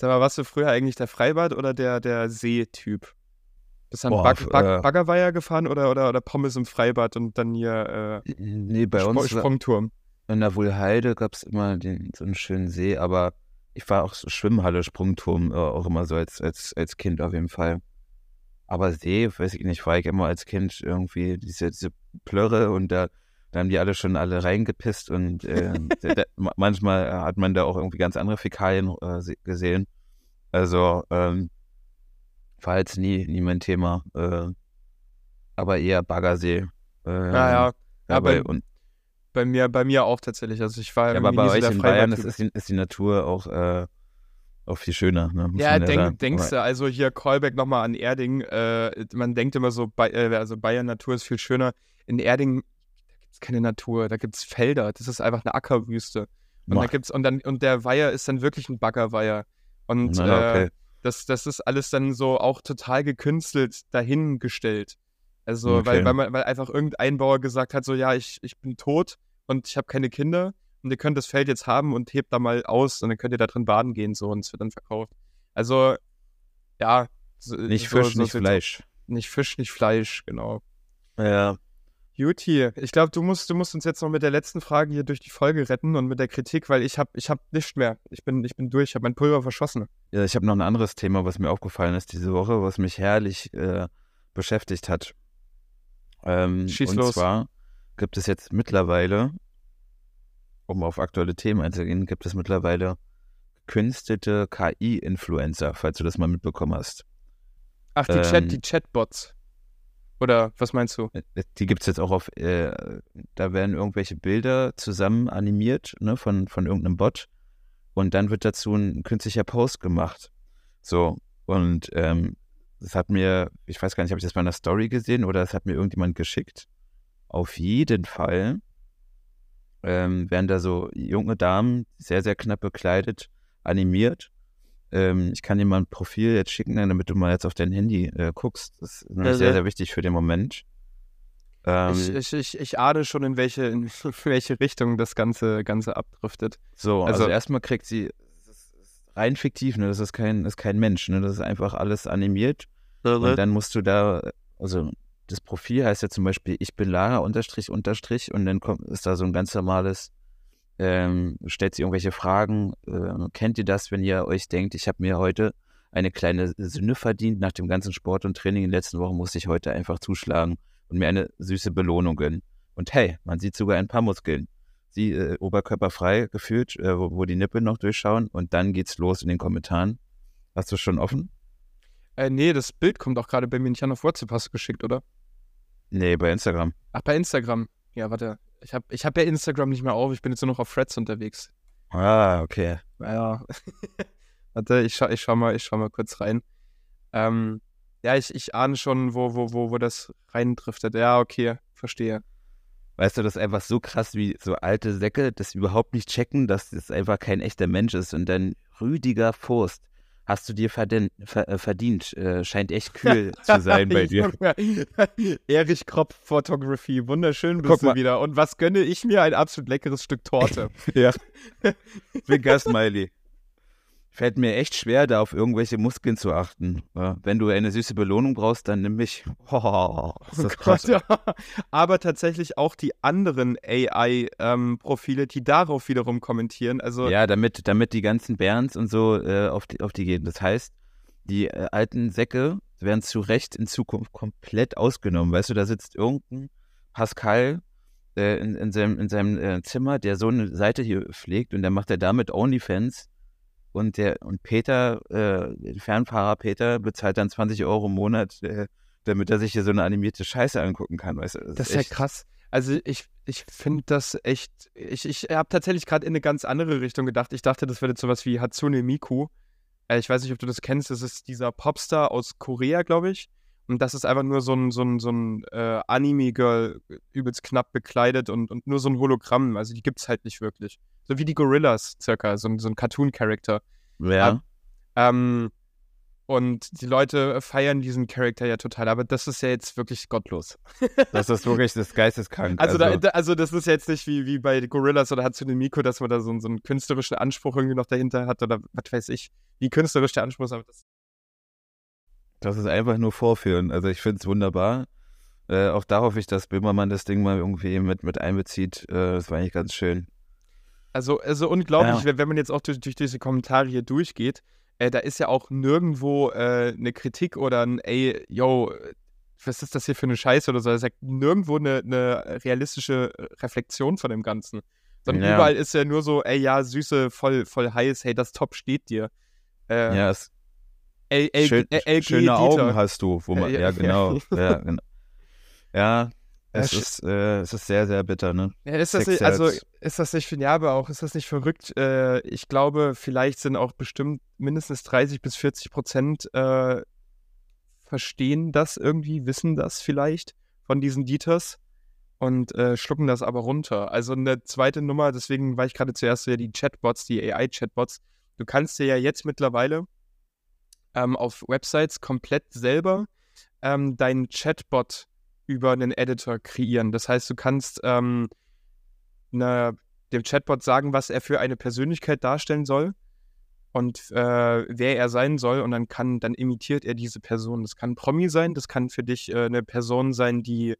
Sag mal, warst du früher eigentlich der Freibad- oder der, der See-Typ? Bist du an Bag, Bag, äh, Baggerweiher gefahren oder, oder, oder Pommes im Freibad und dann hier äh, nee, bei Sp uns Sprungturm? In der Wuhlheide gab es immer den, so einen schönen See, aber ich war auch so Schwimmhalle, Sprungturm, äh, auch immer so als, als, als Kind auf jeden Fall. Aber See, weiß ich nicht, war ich immer als Kind irgendwie diese, diese Plörre und da, da haben die alle schon alle reingepisst und äh, der, der, manchmal hat man da auch irgendwie ganz andere Fäkalien äh, gesehen. Also ähm, war jetzt nie, nie mein Thema. Äh, aber eher Baggersee. Äh, naja, dabei ja, bei, und, bei, mir, bei mir auch tatsächlich. Also ich war ja, aber bei nie so euch in Bayern ist, ist, die, ist die Natur auch, äh, auch viel schöner. Ne? Ja, denk, ja denkst du. Also hier Callback nochmal an Erding. Äh, man denkt immer so, bei, also Bayern Natur ist viel schöner. In Erding keine Natur, da gibt es Felder, das ist einfach eine Ackerwüste. Und Boah. da gibt's, und dann, und der Weiher ist dann wirklich ein Baggerweiher. Und Na, okay. äh, das, das ist alles dann so auch total gekünstelt dahingestellt. Also, okay. weil, weil, man, weil einfach irgendein Bauer gesagt hat, so ja, ich, ich bin tot und ich habe keine Kinder und ihr könnt das Feld jetzt haben und hebt da mal aus und dann könnt ihr da drin baden gehen, so, und es wird dann verkauft. Also, ja. So, nicht so, Fisch, so, nicht so, Fleisch. Nicht Fisch, nicht Fleisch, genau. Ja. Juti, ich glaube, du musst, du musst uns jetzt noch mit der letzten Frage hier durch die Folge retten und mit der Kritik, weil ich habe ich hab nichts mehr. Ich bin, ich bin durch, ich habe mein Pulver verschossen. Ja, ich habe noch ein anderes Thema, was mir aufgefallen ist diese Woche, was mich herrlich äh, beschäftigt hat. Ähm, Schieß und los. Und zwar gibt es jetzt mittlerweile, um auf aktuelle Themen einzugehen, gibt es mittlerweile gekünstelte K I-Influencer, falls du das mal mitbekommen hast. Ach, die, ähm, Chat, die Chatbots. Oder was meinst du? Die gibt es jetzt auch auf, äh, da werden irgendwelche Bilder zusammen animiert, ne, von, von irgendeinem Bot und dann wird dazu ein künstlicher Post gemacht. So, und ähm, das hat mir, ich weiß gar nicht, habe ich das mal in der Story gesehen oder das hat mir irgendjemand geschickt. Auf jeden Fall ähm, werden da so junge Damen, sehr, sehr knapp bekleidet, animiert. Ich kann dir mal ein Profil jetzt schicken, damit du mal jetzt auf dein Handy äh, guckst. Das ist nämlich also, sehr, sehr wichtig für den Moment. Ähm, ich, ich, ich, ich ahne schon, in welche, in welche Richtung das Ganze, Ganze abdriftet. So, also, also erstmal kriegt sie, das ist rein fiktiv, ne? Das ist kein, das ist kein Mensch, ne? Das ist einfach alles animiert. Und dann musst du da, also das Profil heißt ja zum Beispiel, ich bin Lara, Unterstrich, Unterstrich, und dann kommt, ist da so ein ganz normales, Ähm, stellt sie irgendwelche Fragen, äh, kennt ihr das, wenn ihr euch denkt, ich habe mir heute eine kleine Sünde verdient, nach dem ganzen Sport und Training in den letzten Wochen musste ich heute einfach zuschlagen und mir eine süße Belohnung gönnen. Und hey, man sieht sogar ein paar Muskeln. Sie äh, oberkörperfrei gefühlt, äh, wo, wo die Nippel noch durchschauen und dann geht's los in den Kommentaren. Hast du schon offen? Äh, nee, das Bild kommt auch gerade bei mir nicht an, auf WhatsApp hast du geschickt, oder? Nee, bei Instagram. Ach, bei Instagram. Ja, warte. Ich habe ich hab ja Instagram nicht mehr auf, ich bin jetzt nur noch auf Threads unterwegs. Ah, okay. Ja, warte, ich schau, ich schau mal, ich schau mal kurz rein. Ähm, ja, ich, ich ahne schon, wo, wo, wo, wo das reindriftet. Ja, okay, verstehe. Weißt du, das ist einfach so krass, wie so alte Säcke das überhaupt nicht checken, dass es einfach kein echter Mensch ist. Und dann Rüdiger Vost, hast du dir verdient, verdient. Äh, scheint echt kühl zu sein bei dir. Erich Kropp Photography, wunderschön bist Guck du mal. wieder. Und was gönne ich mir? Ein absolut leckeres Stück Torte. Ja, Bigger Smiley. Fällt mir echt schwer, da auf irgendwelche Muskeln zu achten. Wenn du eine süße Belohnung brauchst, dann nimm mich. Oh, ist das krass. Oh Gott, ja. Aber tatsächlich auch die anderen A I-Profile, ähm, die darauf wiederum kommentieren. Also ja, damit, damit die ganzen Bernds und so äh, auf, die, auf die gehen. Das heißt, die äh, alten Säcke werden zu Recht in Zukunft komplett ausgenommen. Weißt du, da sitzt irgendein Pascal äh, in, in seinem, in seinem äh, Zimmer, der so eine Seite hier pflegt und dann macht er damit OnlyFans. Und der und Peter, äh, der Fernfahrer Peter, bezahlt dann zwanzig Euro im Monat, äh, damit er sich hier so eine animierte Scheiße angucken kann. Weißt du? Das, das ist ja echt krass. Also ich, ich finde das echt, ich, ich habe tatsächlich gerade in eine ganz andere Richtung gedacht. Ich dachte, das wäre jetzt sowas wie Hatsune Miku. Äh, ich weiß nicht, ob du das kennst. Das ist dieser Popstar aus Korea, glaube ich. Und das ist einfach nur so ein, so ein, so ein äh, Anime-Girl, übelst knapp bekleidet und, und nur so ein Hologramm. Also die gibt es halt nicht wirklich. So wie die Gorillaz circa, so, so ein Cartoon-Charakter. Ja. Ähm, und die Leute feiern diesen Charakter ja total, aber das ist ja jetzt wirklich gottlos. Das ist wirklich das Geisteskrank. Also, also. Da, also das ist jetzt nicht wie, wie bei Gorillaz oder Hatsune Miku, dass man da so, so einen künstlerischen Anspruch irgendwie noch dahinter hat oder was weiß ich, wie künstlerisch der Anspruch ist, aber das Das ist einfach nur vorführen. Also ich finde es wunderbar. Äh, auch da hoffe ich, dass Böhmermann das Ding mal irgendwie mit, mit einbezieht. Äh, das war eigentlich ganz schön. Also, also unglaublich, ja. Wenn man jetzt auch durch, durch diese Kommentare hier durchgeht, äh, da ist ja auch nirgendwo äh, eine Kritik oder ein ey, yo, was ist das hier für eine Scheiße oder so. Da ist ja nirgendwo eine, eine realistische Reflexion von dem Ganzen. Sondern ja. Überall ist ja nur so, ey, ja, Süße, voll, voll heiß, hey, das Top steht dir. Äh, ja, es L- L- Schön, L- L- schöne Dieter. Augen hast du, wo man, ja, ja genau, ja, genau. Ja, es ja, ist, äh, es ist sehr, sehr bitter, ne? Ja, ist das nicht, also ist das nicht genial, aber auch ist das nicht verrückt? Äh, ich glaube, vielleicht sind auch bestimmt mindestens dreißig bis vierzig Prozent äh, verstehen das irgendwie, wissen das vielleicht von diesen Dieters und äh, schlucken das aber runter. Also eine zweite Nummer, deswegen war ich gerade zuerst ja die Chatbots, die A I-Chatbots. Du kannst dir ja jetzt mittlerweile auf Websites komplett selber ähm, deinen Chatbot über einen Editor kreieren. Das heißt, du kannst ähm, ne, dem Chatbot sagen, was er für eine Persönlichkeit darstellen soll und äh, wer er sein soll und dann kann, dann imitiert er diese Person. Das kann ein Promi sein, das kann für dich äh, eine Person sein, die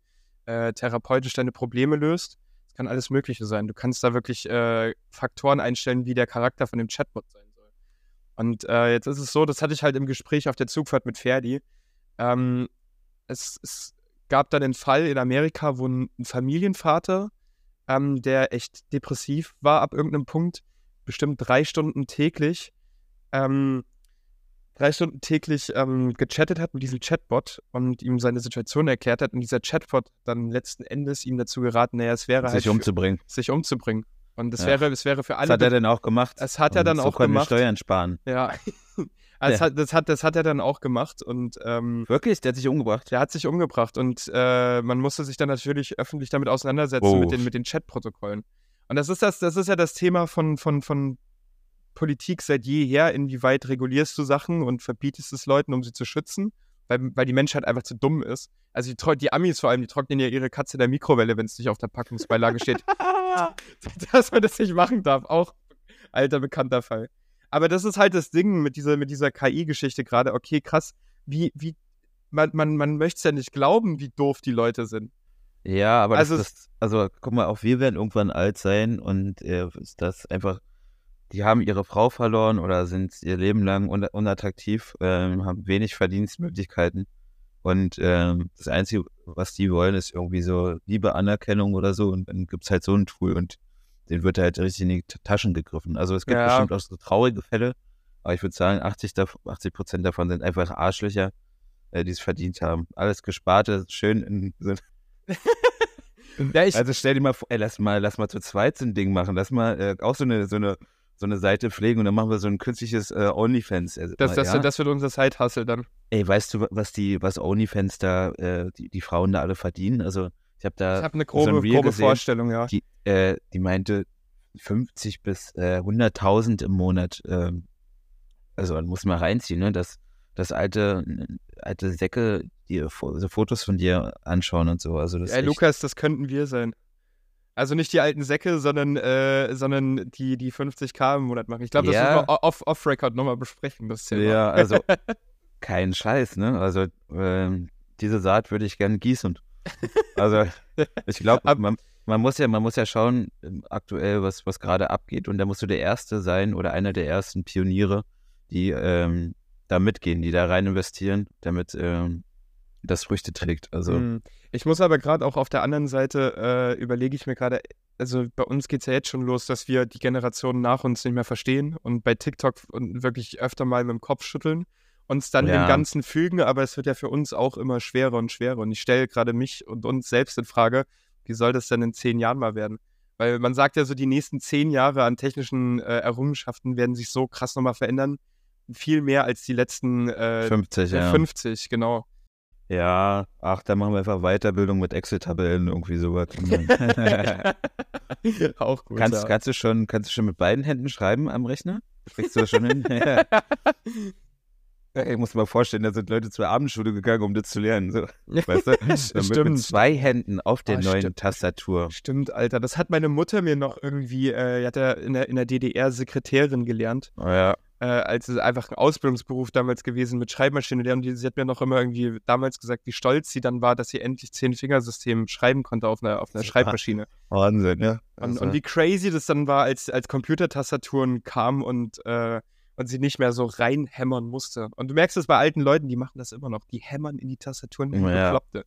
äh, therapeutisch deine Probleme löst. Das kann alles Mögliche sein. Du kannst da wirklich äh, Faktoren einstellen, wie der Charakter von dem Chatbot sein. Und äh, jetzt ist es so, das hatte ich halt im Gespräch auf der Zugfahrt mit Ferdi. Ähm, es, es gab dann den Fall in Amerika, wo ein Familienvater, ähm, der echt depressiv war ab irgendeinem Punkt, bestimmt drei Stunden täglich, ähm, drei Stunden täglich ähm, gechattet hat mit diesem Chatbot und ihm seine Situation erklärt hat. Und dieser Chatbot dann letzten Endes ihm dazu geraten, naja, es wäre sich halt... Sich umzubringen. Sich umzubringen. Und das, ja. wäre, das wäre für alle... Das hat er dann auch gemacht. Das hat er dann auch gemacht. So können Steuern sparen. Ja, das, ja. Hat, das, hat, das hat er dann auch gemacht. Und, ähm, wirklich? Der hat sich umgebracht? Der hat sich umgebracht. Und äh, man musste sich dann natürlich öffentlich damit auseinandersetzen, oh. mit den, mit den Chat-Protokollen. Und das ist, das, das ist ja das Thema von, von, von Politik seit jeher. Inwieweit regulierst du Sachen und verbietest es Leuten, um sie zu schützen? Weil, weil die Menschheit einfach zu dumm ist. Also die, die Amis vor allem, die trocknen ja ihre Katze in der Mikrowelle, wenn es nicht auf der Packungsbeilage steht. Dass man das nicht machen darf, auch alter bekannter Fall. Aber das ist halt das Ding mit dieser, mit dieser K I-Geschichte gerade. Okay, krass, wie, wie, man, man, man möchte es ja nicht glauben, wie doof die Leute sind. Ja, aber also, das, das, also guck mal, auch wir werden irgendwann alt sein und äh, das einfach, die haben ihre Frau verloren oder sind ihr Leben lang un- unattraktiv, äh, haben wenig Verdienstmöglichkeiten und äh, das Einzige, was die wollen, ist irgendwie so Liebe, Anerkennung oder so und dann gibt es halt so ein Tool und den wird halt richtig in die Taschen gegriffen. Also es gibt ja. bestimmt auch so traurige Fälle, aber ich würde sagen, achtzig Prozent davon sind einfach Arschlöcher, äh, die es verdient haben. Alles Gesparte, schön in so ja, ich, also stell dir mal vor, ey, lass mal, lass mal zu zweit so ein Ding machen, lass mal äh, auch so eine, so eine so eine Seite pflegen und dann machen wir so ein künstliches äh, OnlyFans. Äh, das, das, ja? das wird unser Side-Hustle dann. Ey, weißt du, was die, was OnlyFans da, äh, die, die Frauen da alle verdienen? Also ich habe da ich hab eine grobe, so ein Reel grobe gesehen, Vorstellung, ja. Die, äh, die meinte fünfzig bis hunderttausend im Monat. Äh, also man muss mal reinziehen, ne? Das, das alte, alte Säcke, die also Fotos von dir anschauen und so. Also das Ey, Lukas, das könnten wir sein. Also nicht die alten Säcke, sondern, äh, sondern die, die fünfzig K im Monat machen. Ich glaube, ja. das müssen wir off, off-Record nochmal besprechen, das Thema. Ja, also kein Scheiß, ne? Also äh, diese Saat würde ich gerne gießen. Also ich glaube, man, man, muss ja, man muss ja schauen aktuell, was, was gerade abgeht. Und da musst du der Erste sein oder einer der ersten Pioniere, die ähm, da mitgehen, die da rein investieren, damit ähm, das Früchte trägt. Also ich muss aber gerade auch auf der anderen Seite, äh, überlege ich mir gerade, also bei uns geht es ja jetzt schon los, dass wir die Generationen nach uns nicht mehr verstehen und bei TikTok und wirklich öfter mal mit dem Kopf schütteln, uns dann ja. dem Ganzen fügen, aber es wird ja für uns auch immer schwerer und schwerer und ich stelle gerade mich und uns selbst in Frage, wie soll das denn in zehn Jahren mal werden? Weil man sagt ja so, die nächsten zehn Jahre an technischen äh, Errungenschaften werden sich so krass nochmal verändern, viel mehr als die letzten äh, fünfzig, ja. fünfzig, genau. Ja, ach, dann machen wir einfach Weiterbildung mit Excel-Tabellen, irgendwie sowas. Auch gut, kannst, ja. kannst, du schon, kannst du schon mit beiden Händen schreiben am Rechner? Kriegst du das schon hin? Ja. Ich muss mir mal vorstellen, da sind Leute zur Abendschule gegangen, um das zu lernen. So, weißt du? Stimmt. Mit, mit zwei Händen auf der oh, neuen stimmt. Tastatur. Stimmt, Alter. Das hat meine Mutter mir noch irgendwie, äh, die hat ja in der, in der D D R Sekretärin gelernt. Oh ja. Äh, als es einfach ein Ausbildungsberuf damals gewesen mit Schreibmaschine. Und die, sie hat mir noch immer irgendwie damals gesagt, wie stolz sie dann war, dass sie endlich zehn Fingersystem schreiben konnte auf einer, auf einer Schreibmaschine. Wahnsinn, ja. Und, also. und wie crazy das dann war, als, als Computertastaturen kamen und, äh, und sie nicht mehr so reinhämmern musste. Und du merkst es bei alten Leuten, die machen das immer noch. Die hämmern in die Tastaturen wie ja. Bekloppte.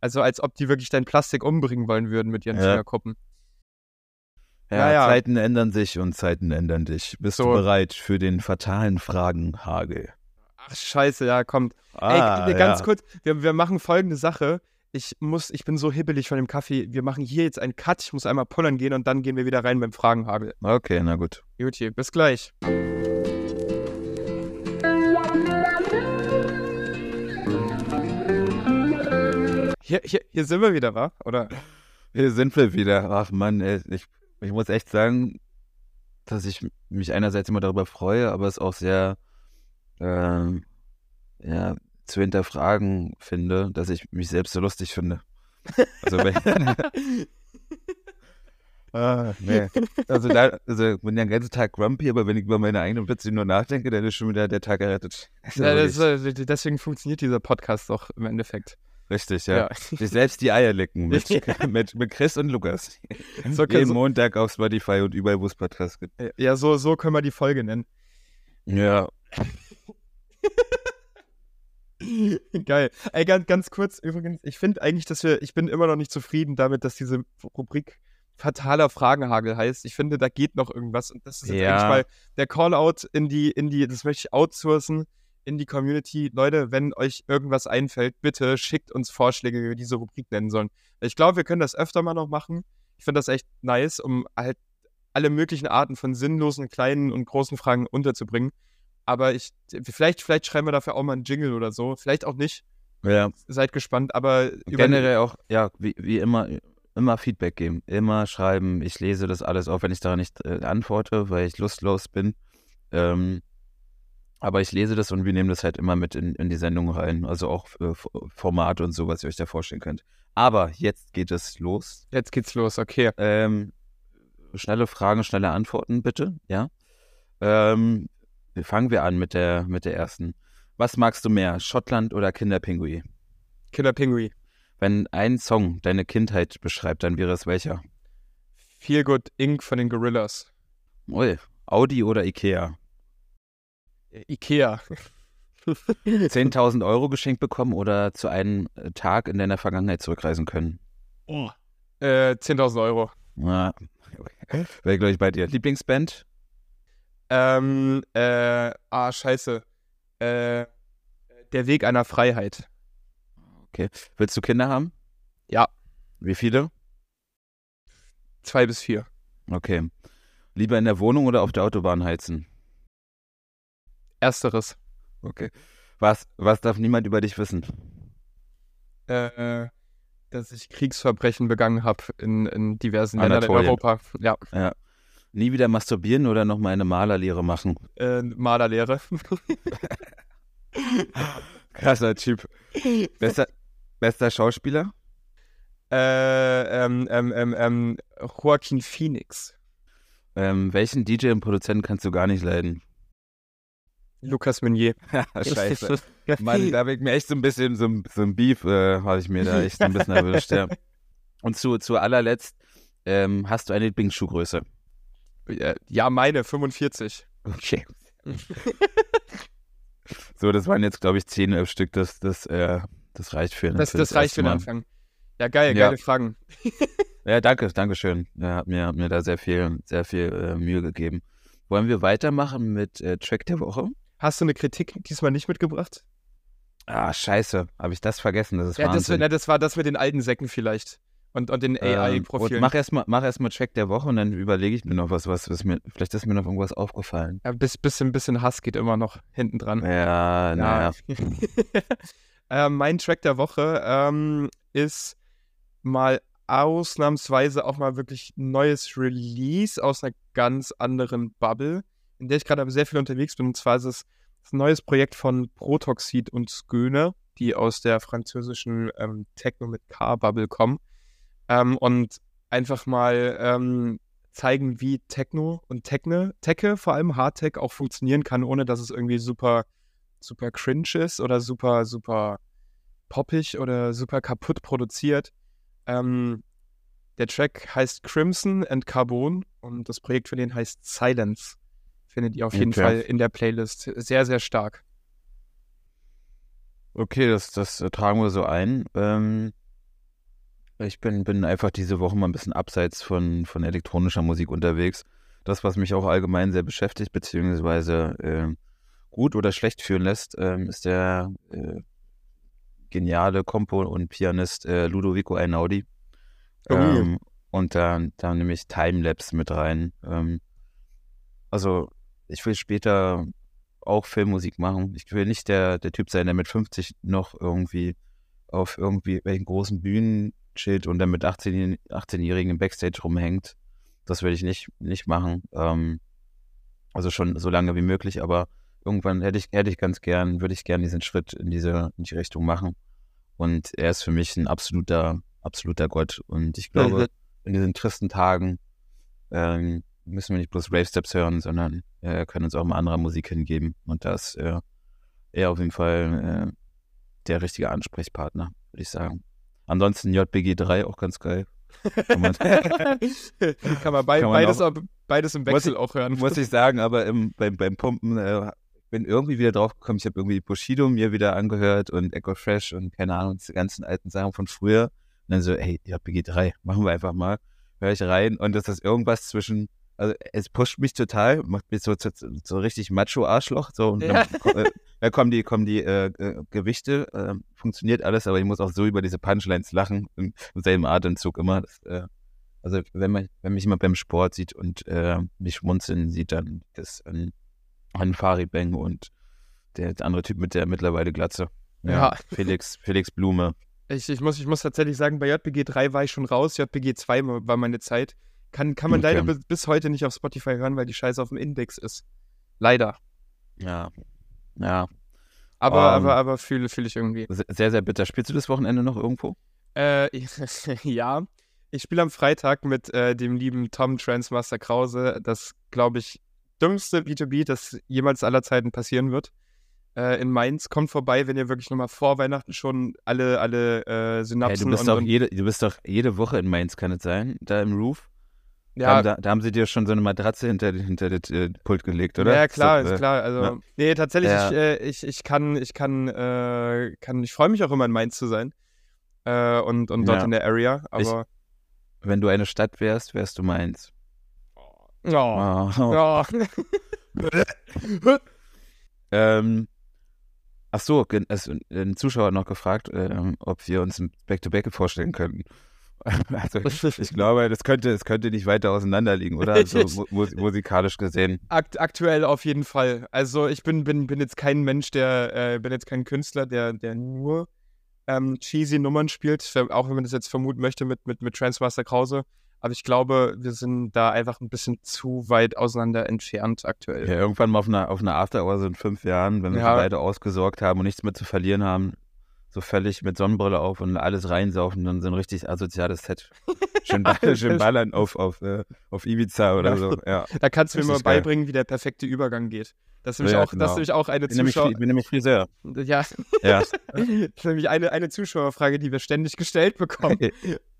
Also als ob die wirklich dein Plastik umbringen wollen würden mit ihren ja. Fingerkuppen. Ja, naja. Zeiten ändern sich und Zeiten ändern dich. Bist so. du bereit für den fatalen Fragenhagel? Ach, scheiße, ja, kommt. Ah, Ey, ganz ja. kurz, wir, wir machen folgende Sache. Ich muss, ich bin so hibbelig von dem Kaffee. Wir machen hier jetzt einen Cut. Ich muss einmal pullern gehen und dann gehen wir wieder rein beim Fragenhagel. Okay, na gut. Juti, bis gleich. Hier, hier, hier sind wir wieder, wa? Oder? Hier sind wir wieder. Ach Mann, ey, ich... Ich muss echt sagen, dass ich mich einerseits immer darüber freue, aber es auch sehr ähm, ja, zu hinterfragen finde, dass ich mich selbst so lustig finde. Also, wenn, ah, nee. also, da, also bin ja den ganzen Tag grumpy, aber wenn ich über meine eigenen Witze nur nachdenke, dann ist schon wieder der Tag errettet. Ja, das ist, deswegen funktioniert dieser Podcast auch im Endeffekt. Richtig, ja. Sich ja. selbst die Eier lecken mit, ja. mit, mit Chris und Lukas. So Jeden so, Montag auf Spotify und überall, wo es Podcasts gibt. Ja, so, so können wir die Folge nennen. Ja. Geil. Ey, ganz, ganz kurz übrigens, ich finde eigentlich, dass wir, ich bin immer noch nicht zufrieden damit, dass diese Rubrik fataler Fragenhagel heißt. Ich finde, da geht noch irgendwas. Und das ist jetzt ja. eigentlich mal der Callout in die, in die, das möchte ich outsourcen. In die Community. Leute, wenn euch irgendwas einfällt, bitte schickt uns Vorschläge, wie wir diese Rubrik nennen sollen. Ich glaube, wir können das öfter mal noch machen. Ich finde das echt nice, um halt alle möglichen Arten von sinnlosen, kleinen und großen Fragen unterzubringen. Aber ich, vielleicht, vielleicht schreiben wir dafür auch mal einen Jingle oder so. Vielleicht auch nicht. Ja. Seid gespannt, aber generell auch, ja, wie, wie immer, immer Feedback geben. Immer schreiben. Ich lese das alles auf, wenn ich daran nicht äh, antworte, weil ich lustlos bin. Ähm, Aber ich lese das und wir nehmen das halt immer mit in, in die Sendung rein. Also auch äh, Formate und so, was ihr euch da vorstellen könnt. Aber jetzt geht es los. Jetzt geht's los, okay. Ähm, schnelle Fragen, schnelle Antworten, bitte. Ja. Ähm, fangen wir an mit der, mit der ersten. Was magst du mehr, Schottland oder Kinderpinguin? Kinderpinguin. Wenn ein Song deine Kindheit beschreibt, dann wäre es welcher? Feel Good Incorporated von den Gorillaz. Ui, Audi oder Ikea? Ikea. zehntausend Euro geschenkt bekommen oder zu einem Tag in deiner Vergangenheit zurückreisen können? Oh. Äh, zehntausend Euro. Ja. Okay. Wäre, glaube ich, bei dir. Lieblingsband? Ähm, äh, ah, scheiße. Äh, der Weg einer Freiheit. Okay. Willst du Kinder haben? Ja. Wie viele? Zwei bis vier. Okay. Lieber in der Wohnung oder auf der Autobahn heizen? Ersteres. Okay. Was, was darf niemand über dich wissen? Äh, dass ich Kriegsverbrechen begangen habe in, in diversen Anatolien. Ländern in Europa. Ja. Ja. Nie wieder masturbieren oder nochmal eine Malerlehre machen? Äh, Malerlehre. Krasser Typ. Bester, bester Schauspieler? Äh, ähm, ähm, ähm, ähm, Joaquin Phoenix. Ähm, welchen D J und Produzenten kannst du gar nicht leiden? Lucas Meunier. Scheiße. Mann, da habe ich mir echt so ein bisschen, so, so ein Beef, äh, habe ich mir da echt so ein bisschen erwischt, ja. Und zu, zu allerletzt, ähm, hast du eine Lieblingsschuhgröße? Ja, meine, fünfundvierzig. Okay. So, das waren jetzt, glaube ich, zehn Stück, das, das, äh, das reicht für den, das, für das, das reicht für den Anfang. Ja, geil, ja. Geile Fragen. Ja, danke, danke schön. Ja, hat mir, hat mir da sehr viel, sehr viel äh, Mühe gegeben. Wollen wir weitermachen mit äh, Track der Woche? Hast du eine Kritik diesmal nicht mitgebracht? Ah, scheiße, habe ich das vergessen, das ist ja, Wahnsinn. Das, na, das war das mit den alten Säcken vielleicht und, und den ähm, A I-Profilen. Mach erstmal mach erst mal Track der Woche und dann überlege ich mir noch was, was, was mir, vielleicht ist mir noch irgendwas aufgefallen. Ja, ein bis, bisschen, bisschen Hass geht immer noch hinten dran. Ja, naja. Na ja. äh, mein Track der Woche ähm, ist mal ausnahmsweise auch mal wirklich ein neues Release aus einer ganz anderen Bubble, in der ich gerade sehr viel unterwegs bin. Und zwar ist es ein neues Projekt von Protoxid und Sköne, die aus der französischen ähm, Techno mit K-Bubble kommen. Ähm, und einfach mal ähm, zeigen, wie Techno und Techne, Techke, vor allem Hardtech, auch funktionieren kann, ohne dass es irgendwie super, super cringe ist oder super, super poppig oder super kaputt produziert. Ähm, der Track heißt Crimson and Carbon und das Projekt für den heißt Silence. Findet ihr auf jeden okay. Fall in der Playlist. Sehr, sehr stark. Okay, das, das äh, tragen wir so ein. Ähm, ich bin, bin einfach diese Woche mal ein bisschen abseits von, von elektronischer Musik unterwegs. Das, was mich auch allgemein sehr beschäftigt, beziehungsweise äh, gut oder schlecht führen lässt, äh, ist der... Äh, geniale Kompo und Pianist äh, Ludovico Einaudi. Oh, ähm, yeah. Und da, da nehme ich Timelapse mit rein. Ähm, also ich will später auch Filmmusik machen. Ich will nicht der, der Typ sein, der mit fünfzig noch irgendwie auf irgendwie welchen großen Bühnen chillt und dann mit achtzehn-Jährigen im Backstage rumhängt. Das will ich nicht, nicht machen. Ähm, also schon so lange wie möglich, aber irgendwann hätte ich, hätte ich ganz gern, würde ich gern diesen Schritt in diese, in die Richtung machen. Und er ist für mich ein absoluter, absoluter Gott. Und ich glaube, in diesen tristen Tagen ähm, müssen wir nicht bloß Rave-Steps hören, sondern äh, können uns auch mal anderer Musik hingeben. Und da ist äh, er auf jeden Fall äh, der richtige Ansprechpartner, würde ich sagen. Ansonsten J B G drei auch ganz geil. Kann man, kann man, bei, kann man beides, auch, beides im Wechsel ich, auch hören. Muss ich sagen, aber im, beim, beim Pumpen äh, bin irgendwie wieder drauf gekommen. Ich habe irgendwie Bushido mir wieder angehört und Echo Fresh und keine Ahnung, die ganzen alten Sachen von früher. Und dann so, hey, J B G drei, machen wir einfach mal. Höre ich rein und das ist irgendwas zwischen, also es pusht mich total, macht mich so, so, so richtig Macho-Arschloch. So, und ja. dann äh, kommen die, kommen die äh, Gewichte, äh, funktioniert alles, aber ich muss auch so über diese Punchlines lachen, im, im selben Atemzug immer. Das, äh, also wenn man wenn mich jemand beim Sport sieht und äh, mich schmunzeln sieht, dann das an an Faribeng und der andere Typ mit der mittlerweile Glatze. Ja, ja. Felix, Felix Blume. Ich, ich, muss, ich muss tatsächlich sagen, bei J B G drei war ich schon raus, J B G zwei war meine Zeit. Kann, kann man okay. leider bis heute nicht auf Spotify hören, weil die Scheiße auf dem Index ist. Leider. Ja. Ja. Aber, um, aber, aber fühle fühl ich irgendwie. Sehr, sehr bitter. Spielst du das Wochenende noch irgendwo? Äh, ja. Ich spiele am Freitag mit äh, dem lieben Tom Transmaster Krause. Das, glaube ich, dümmste B zwei B, das jemals aller Zeiten passieren wird, äh, in Mainz. Kommt vorbei, wenn ihr wirklich nochmal vor Weihnachten schon alle, alle äh, Synapsen... Hey, du, bist und, doch jede, du bist doch jede Woche in Mainz, kann es sein? Da im Roof? Ja. Da, da haben sie dir schon so eine Matratze hinter, hinter das äh, Pult gelegt, oder? Ja, klar, so, ist klar. Also, ja. Nee, tatsächlich, ja. ich, äh, ich, ich kann, ich kann, äh, kann, ich freue mich auch immer in Mainz zu sein äh, und, und dort ja. in der Area, aber... Ich, wenn du eine Stadt wärst, wärst du Mainz. Oh. Oh. Oh. ähm, ach so, ein Zuschauer hat noch gefragt, ähm, ob wir uns ein Back-to-Back vorstellen könnten. Also, ich glaube, das könnte, das könnte nicht weiter auseinander liegen, oder? Also, mu musikalisch gesehen. Akt aktuell auf jeden Fall. Also ich bin, bin, bin jetzt kein Mensch, der, äh, bin jetzt kein Künstler, der, der nur ähm, cheesy Nummern spielt, auch wenn man das jetzt vermuten möchte mit, mit, mit Transmaster Krause. Aber ich glaube, wir sind da einfach ein bisschen zu weit auseinander entfernt aktuell. Ja, irgendwann mal auf einer, auf einer After-Hour so in fünf Jahren, wenn wir ja. beide ausgesorgt haben und nichts mehr zu verlieren haben, so völlig mit Sonnenbrille auf und alles reinsaufen, dann so ein richtig asoziales Set. Schön, ball, schön ballern auf, auf, äh, auf Ibiza oder ja. so. Ja. Da kannst du mir mal beibringen, geil. wie der perfekte Übergang geht. Das ist nämlich, ja, auch, genau. das ist nämlich auch eine Zuschauer... Ich bin nämlich Friseur. Ja. ja. Das ist nämlich eine, eine Zuschauerfrage, die wir ständig gestellt bekommen.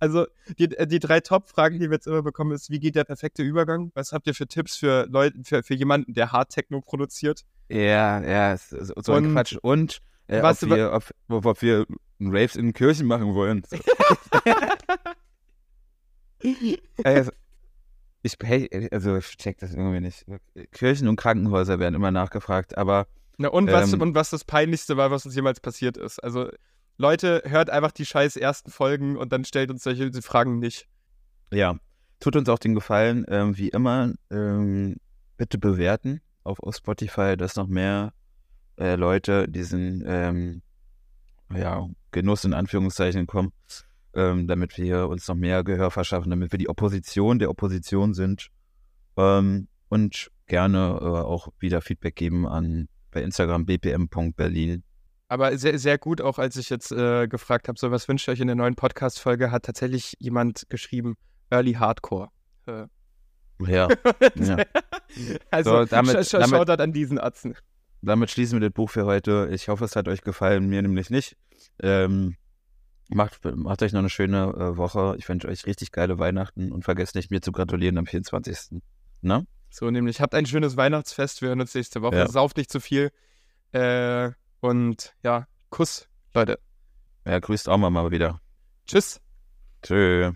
Also die, die drei Top-Fragen, die wir jetzt immer bekommen, ist, wie geht der perfekte Übergang? Was habt ihr für Tipps für Leute, für, für jemanden, der Hard-Techno produziert? Ja, ja, so, so ein Quatsch. Und... Äh, was ob, wir, ob, ob, ob wir Raves in Kirchen machen wollen. So. also, ich, also ich check das irgendwie nicht. Kirchen und Krankenhäuser werden immer nachgefragt, aber... Na und, ähm, was, und was das Peinlichste war, was uns jemals passiert ist. Also Leute, hört einfach die scheiß ersten Folgen und dann stellt uns solche Fragen nicht. Ja, tut uns auch den Gefallen, ähm, wie immer, ähm, bitte bewerten auf, auf Spotify, dass noch mehr Leute diesen ähm, ja, Genuss in Anführungszeichen kommen, ähm, damit wir uns noch mehr Gehör verschaffen, damit wir die Opposition der Opposition sind, ähm, und gerne äh, auch wieder Feedback geben an bei Instagram b p m punkt berlin. Aber sehr, sehr gut, auch als ich jetzt äh, gefragt habe, so was wünscht ihr euch in der neuen Podcast-Folge, hat tatsächlich jemand geschrieben, Early Hardcore. Äh. Ja. ja. Also so, damit, sch sch damit, schaut an diesen Atzen. Damit schließen wir das Buch für heute. Ich hoffe, es hat euch gefallen, mir nämlich nicht. Ähm, macht, macht euch noch eine schöne äh, Woche. Ich wünsche euch richtig geile Weihnachten und vergesst nicht, mir zu gratulieren am vierundzwanzigsten Na? So nämlich. Habt ein schönes Weihnachtsfest. Wir hören uns nächste Woche. Ja. Sauft nicht zu viel. Äh, und ja, Kuss, Leute. Ja, grüßt auch mal mal wieder. Tschüss. Tschö.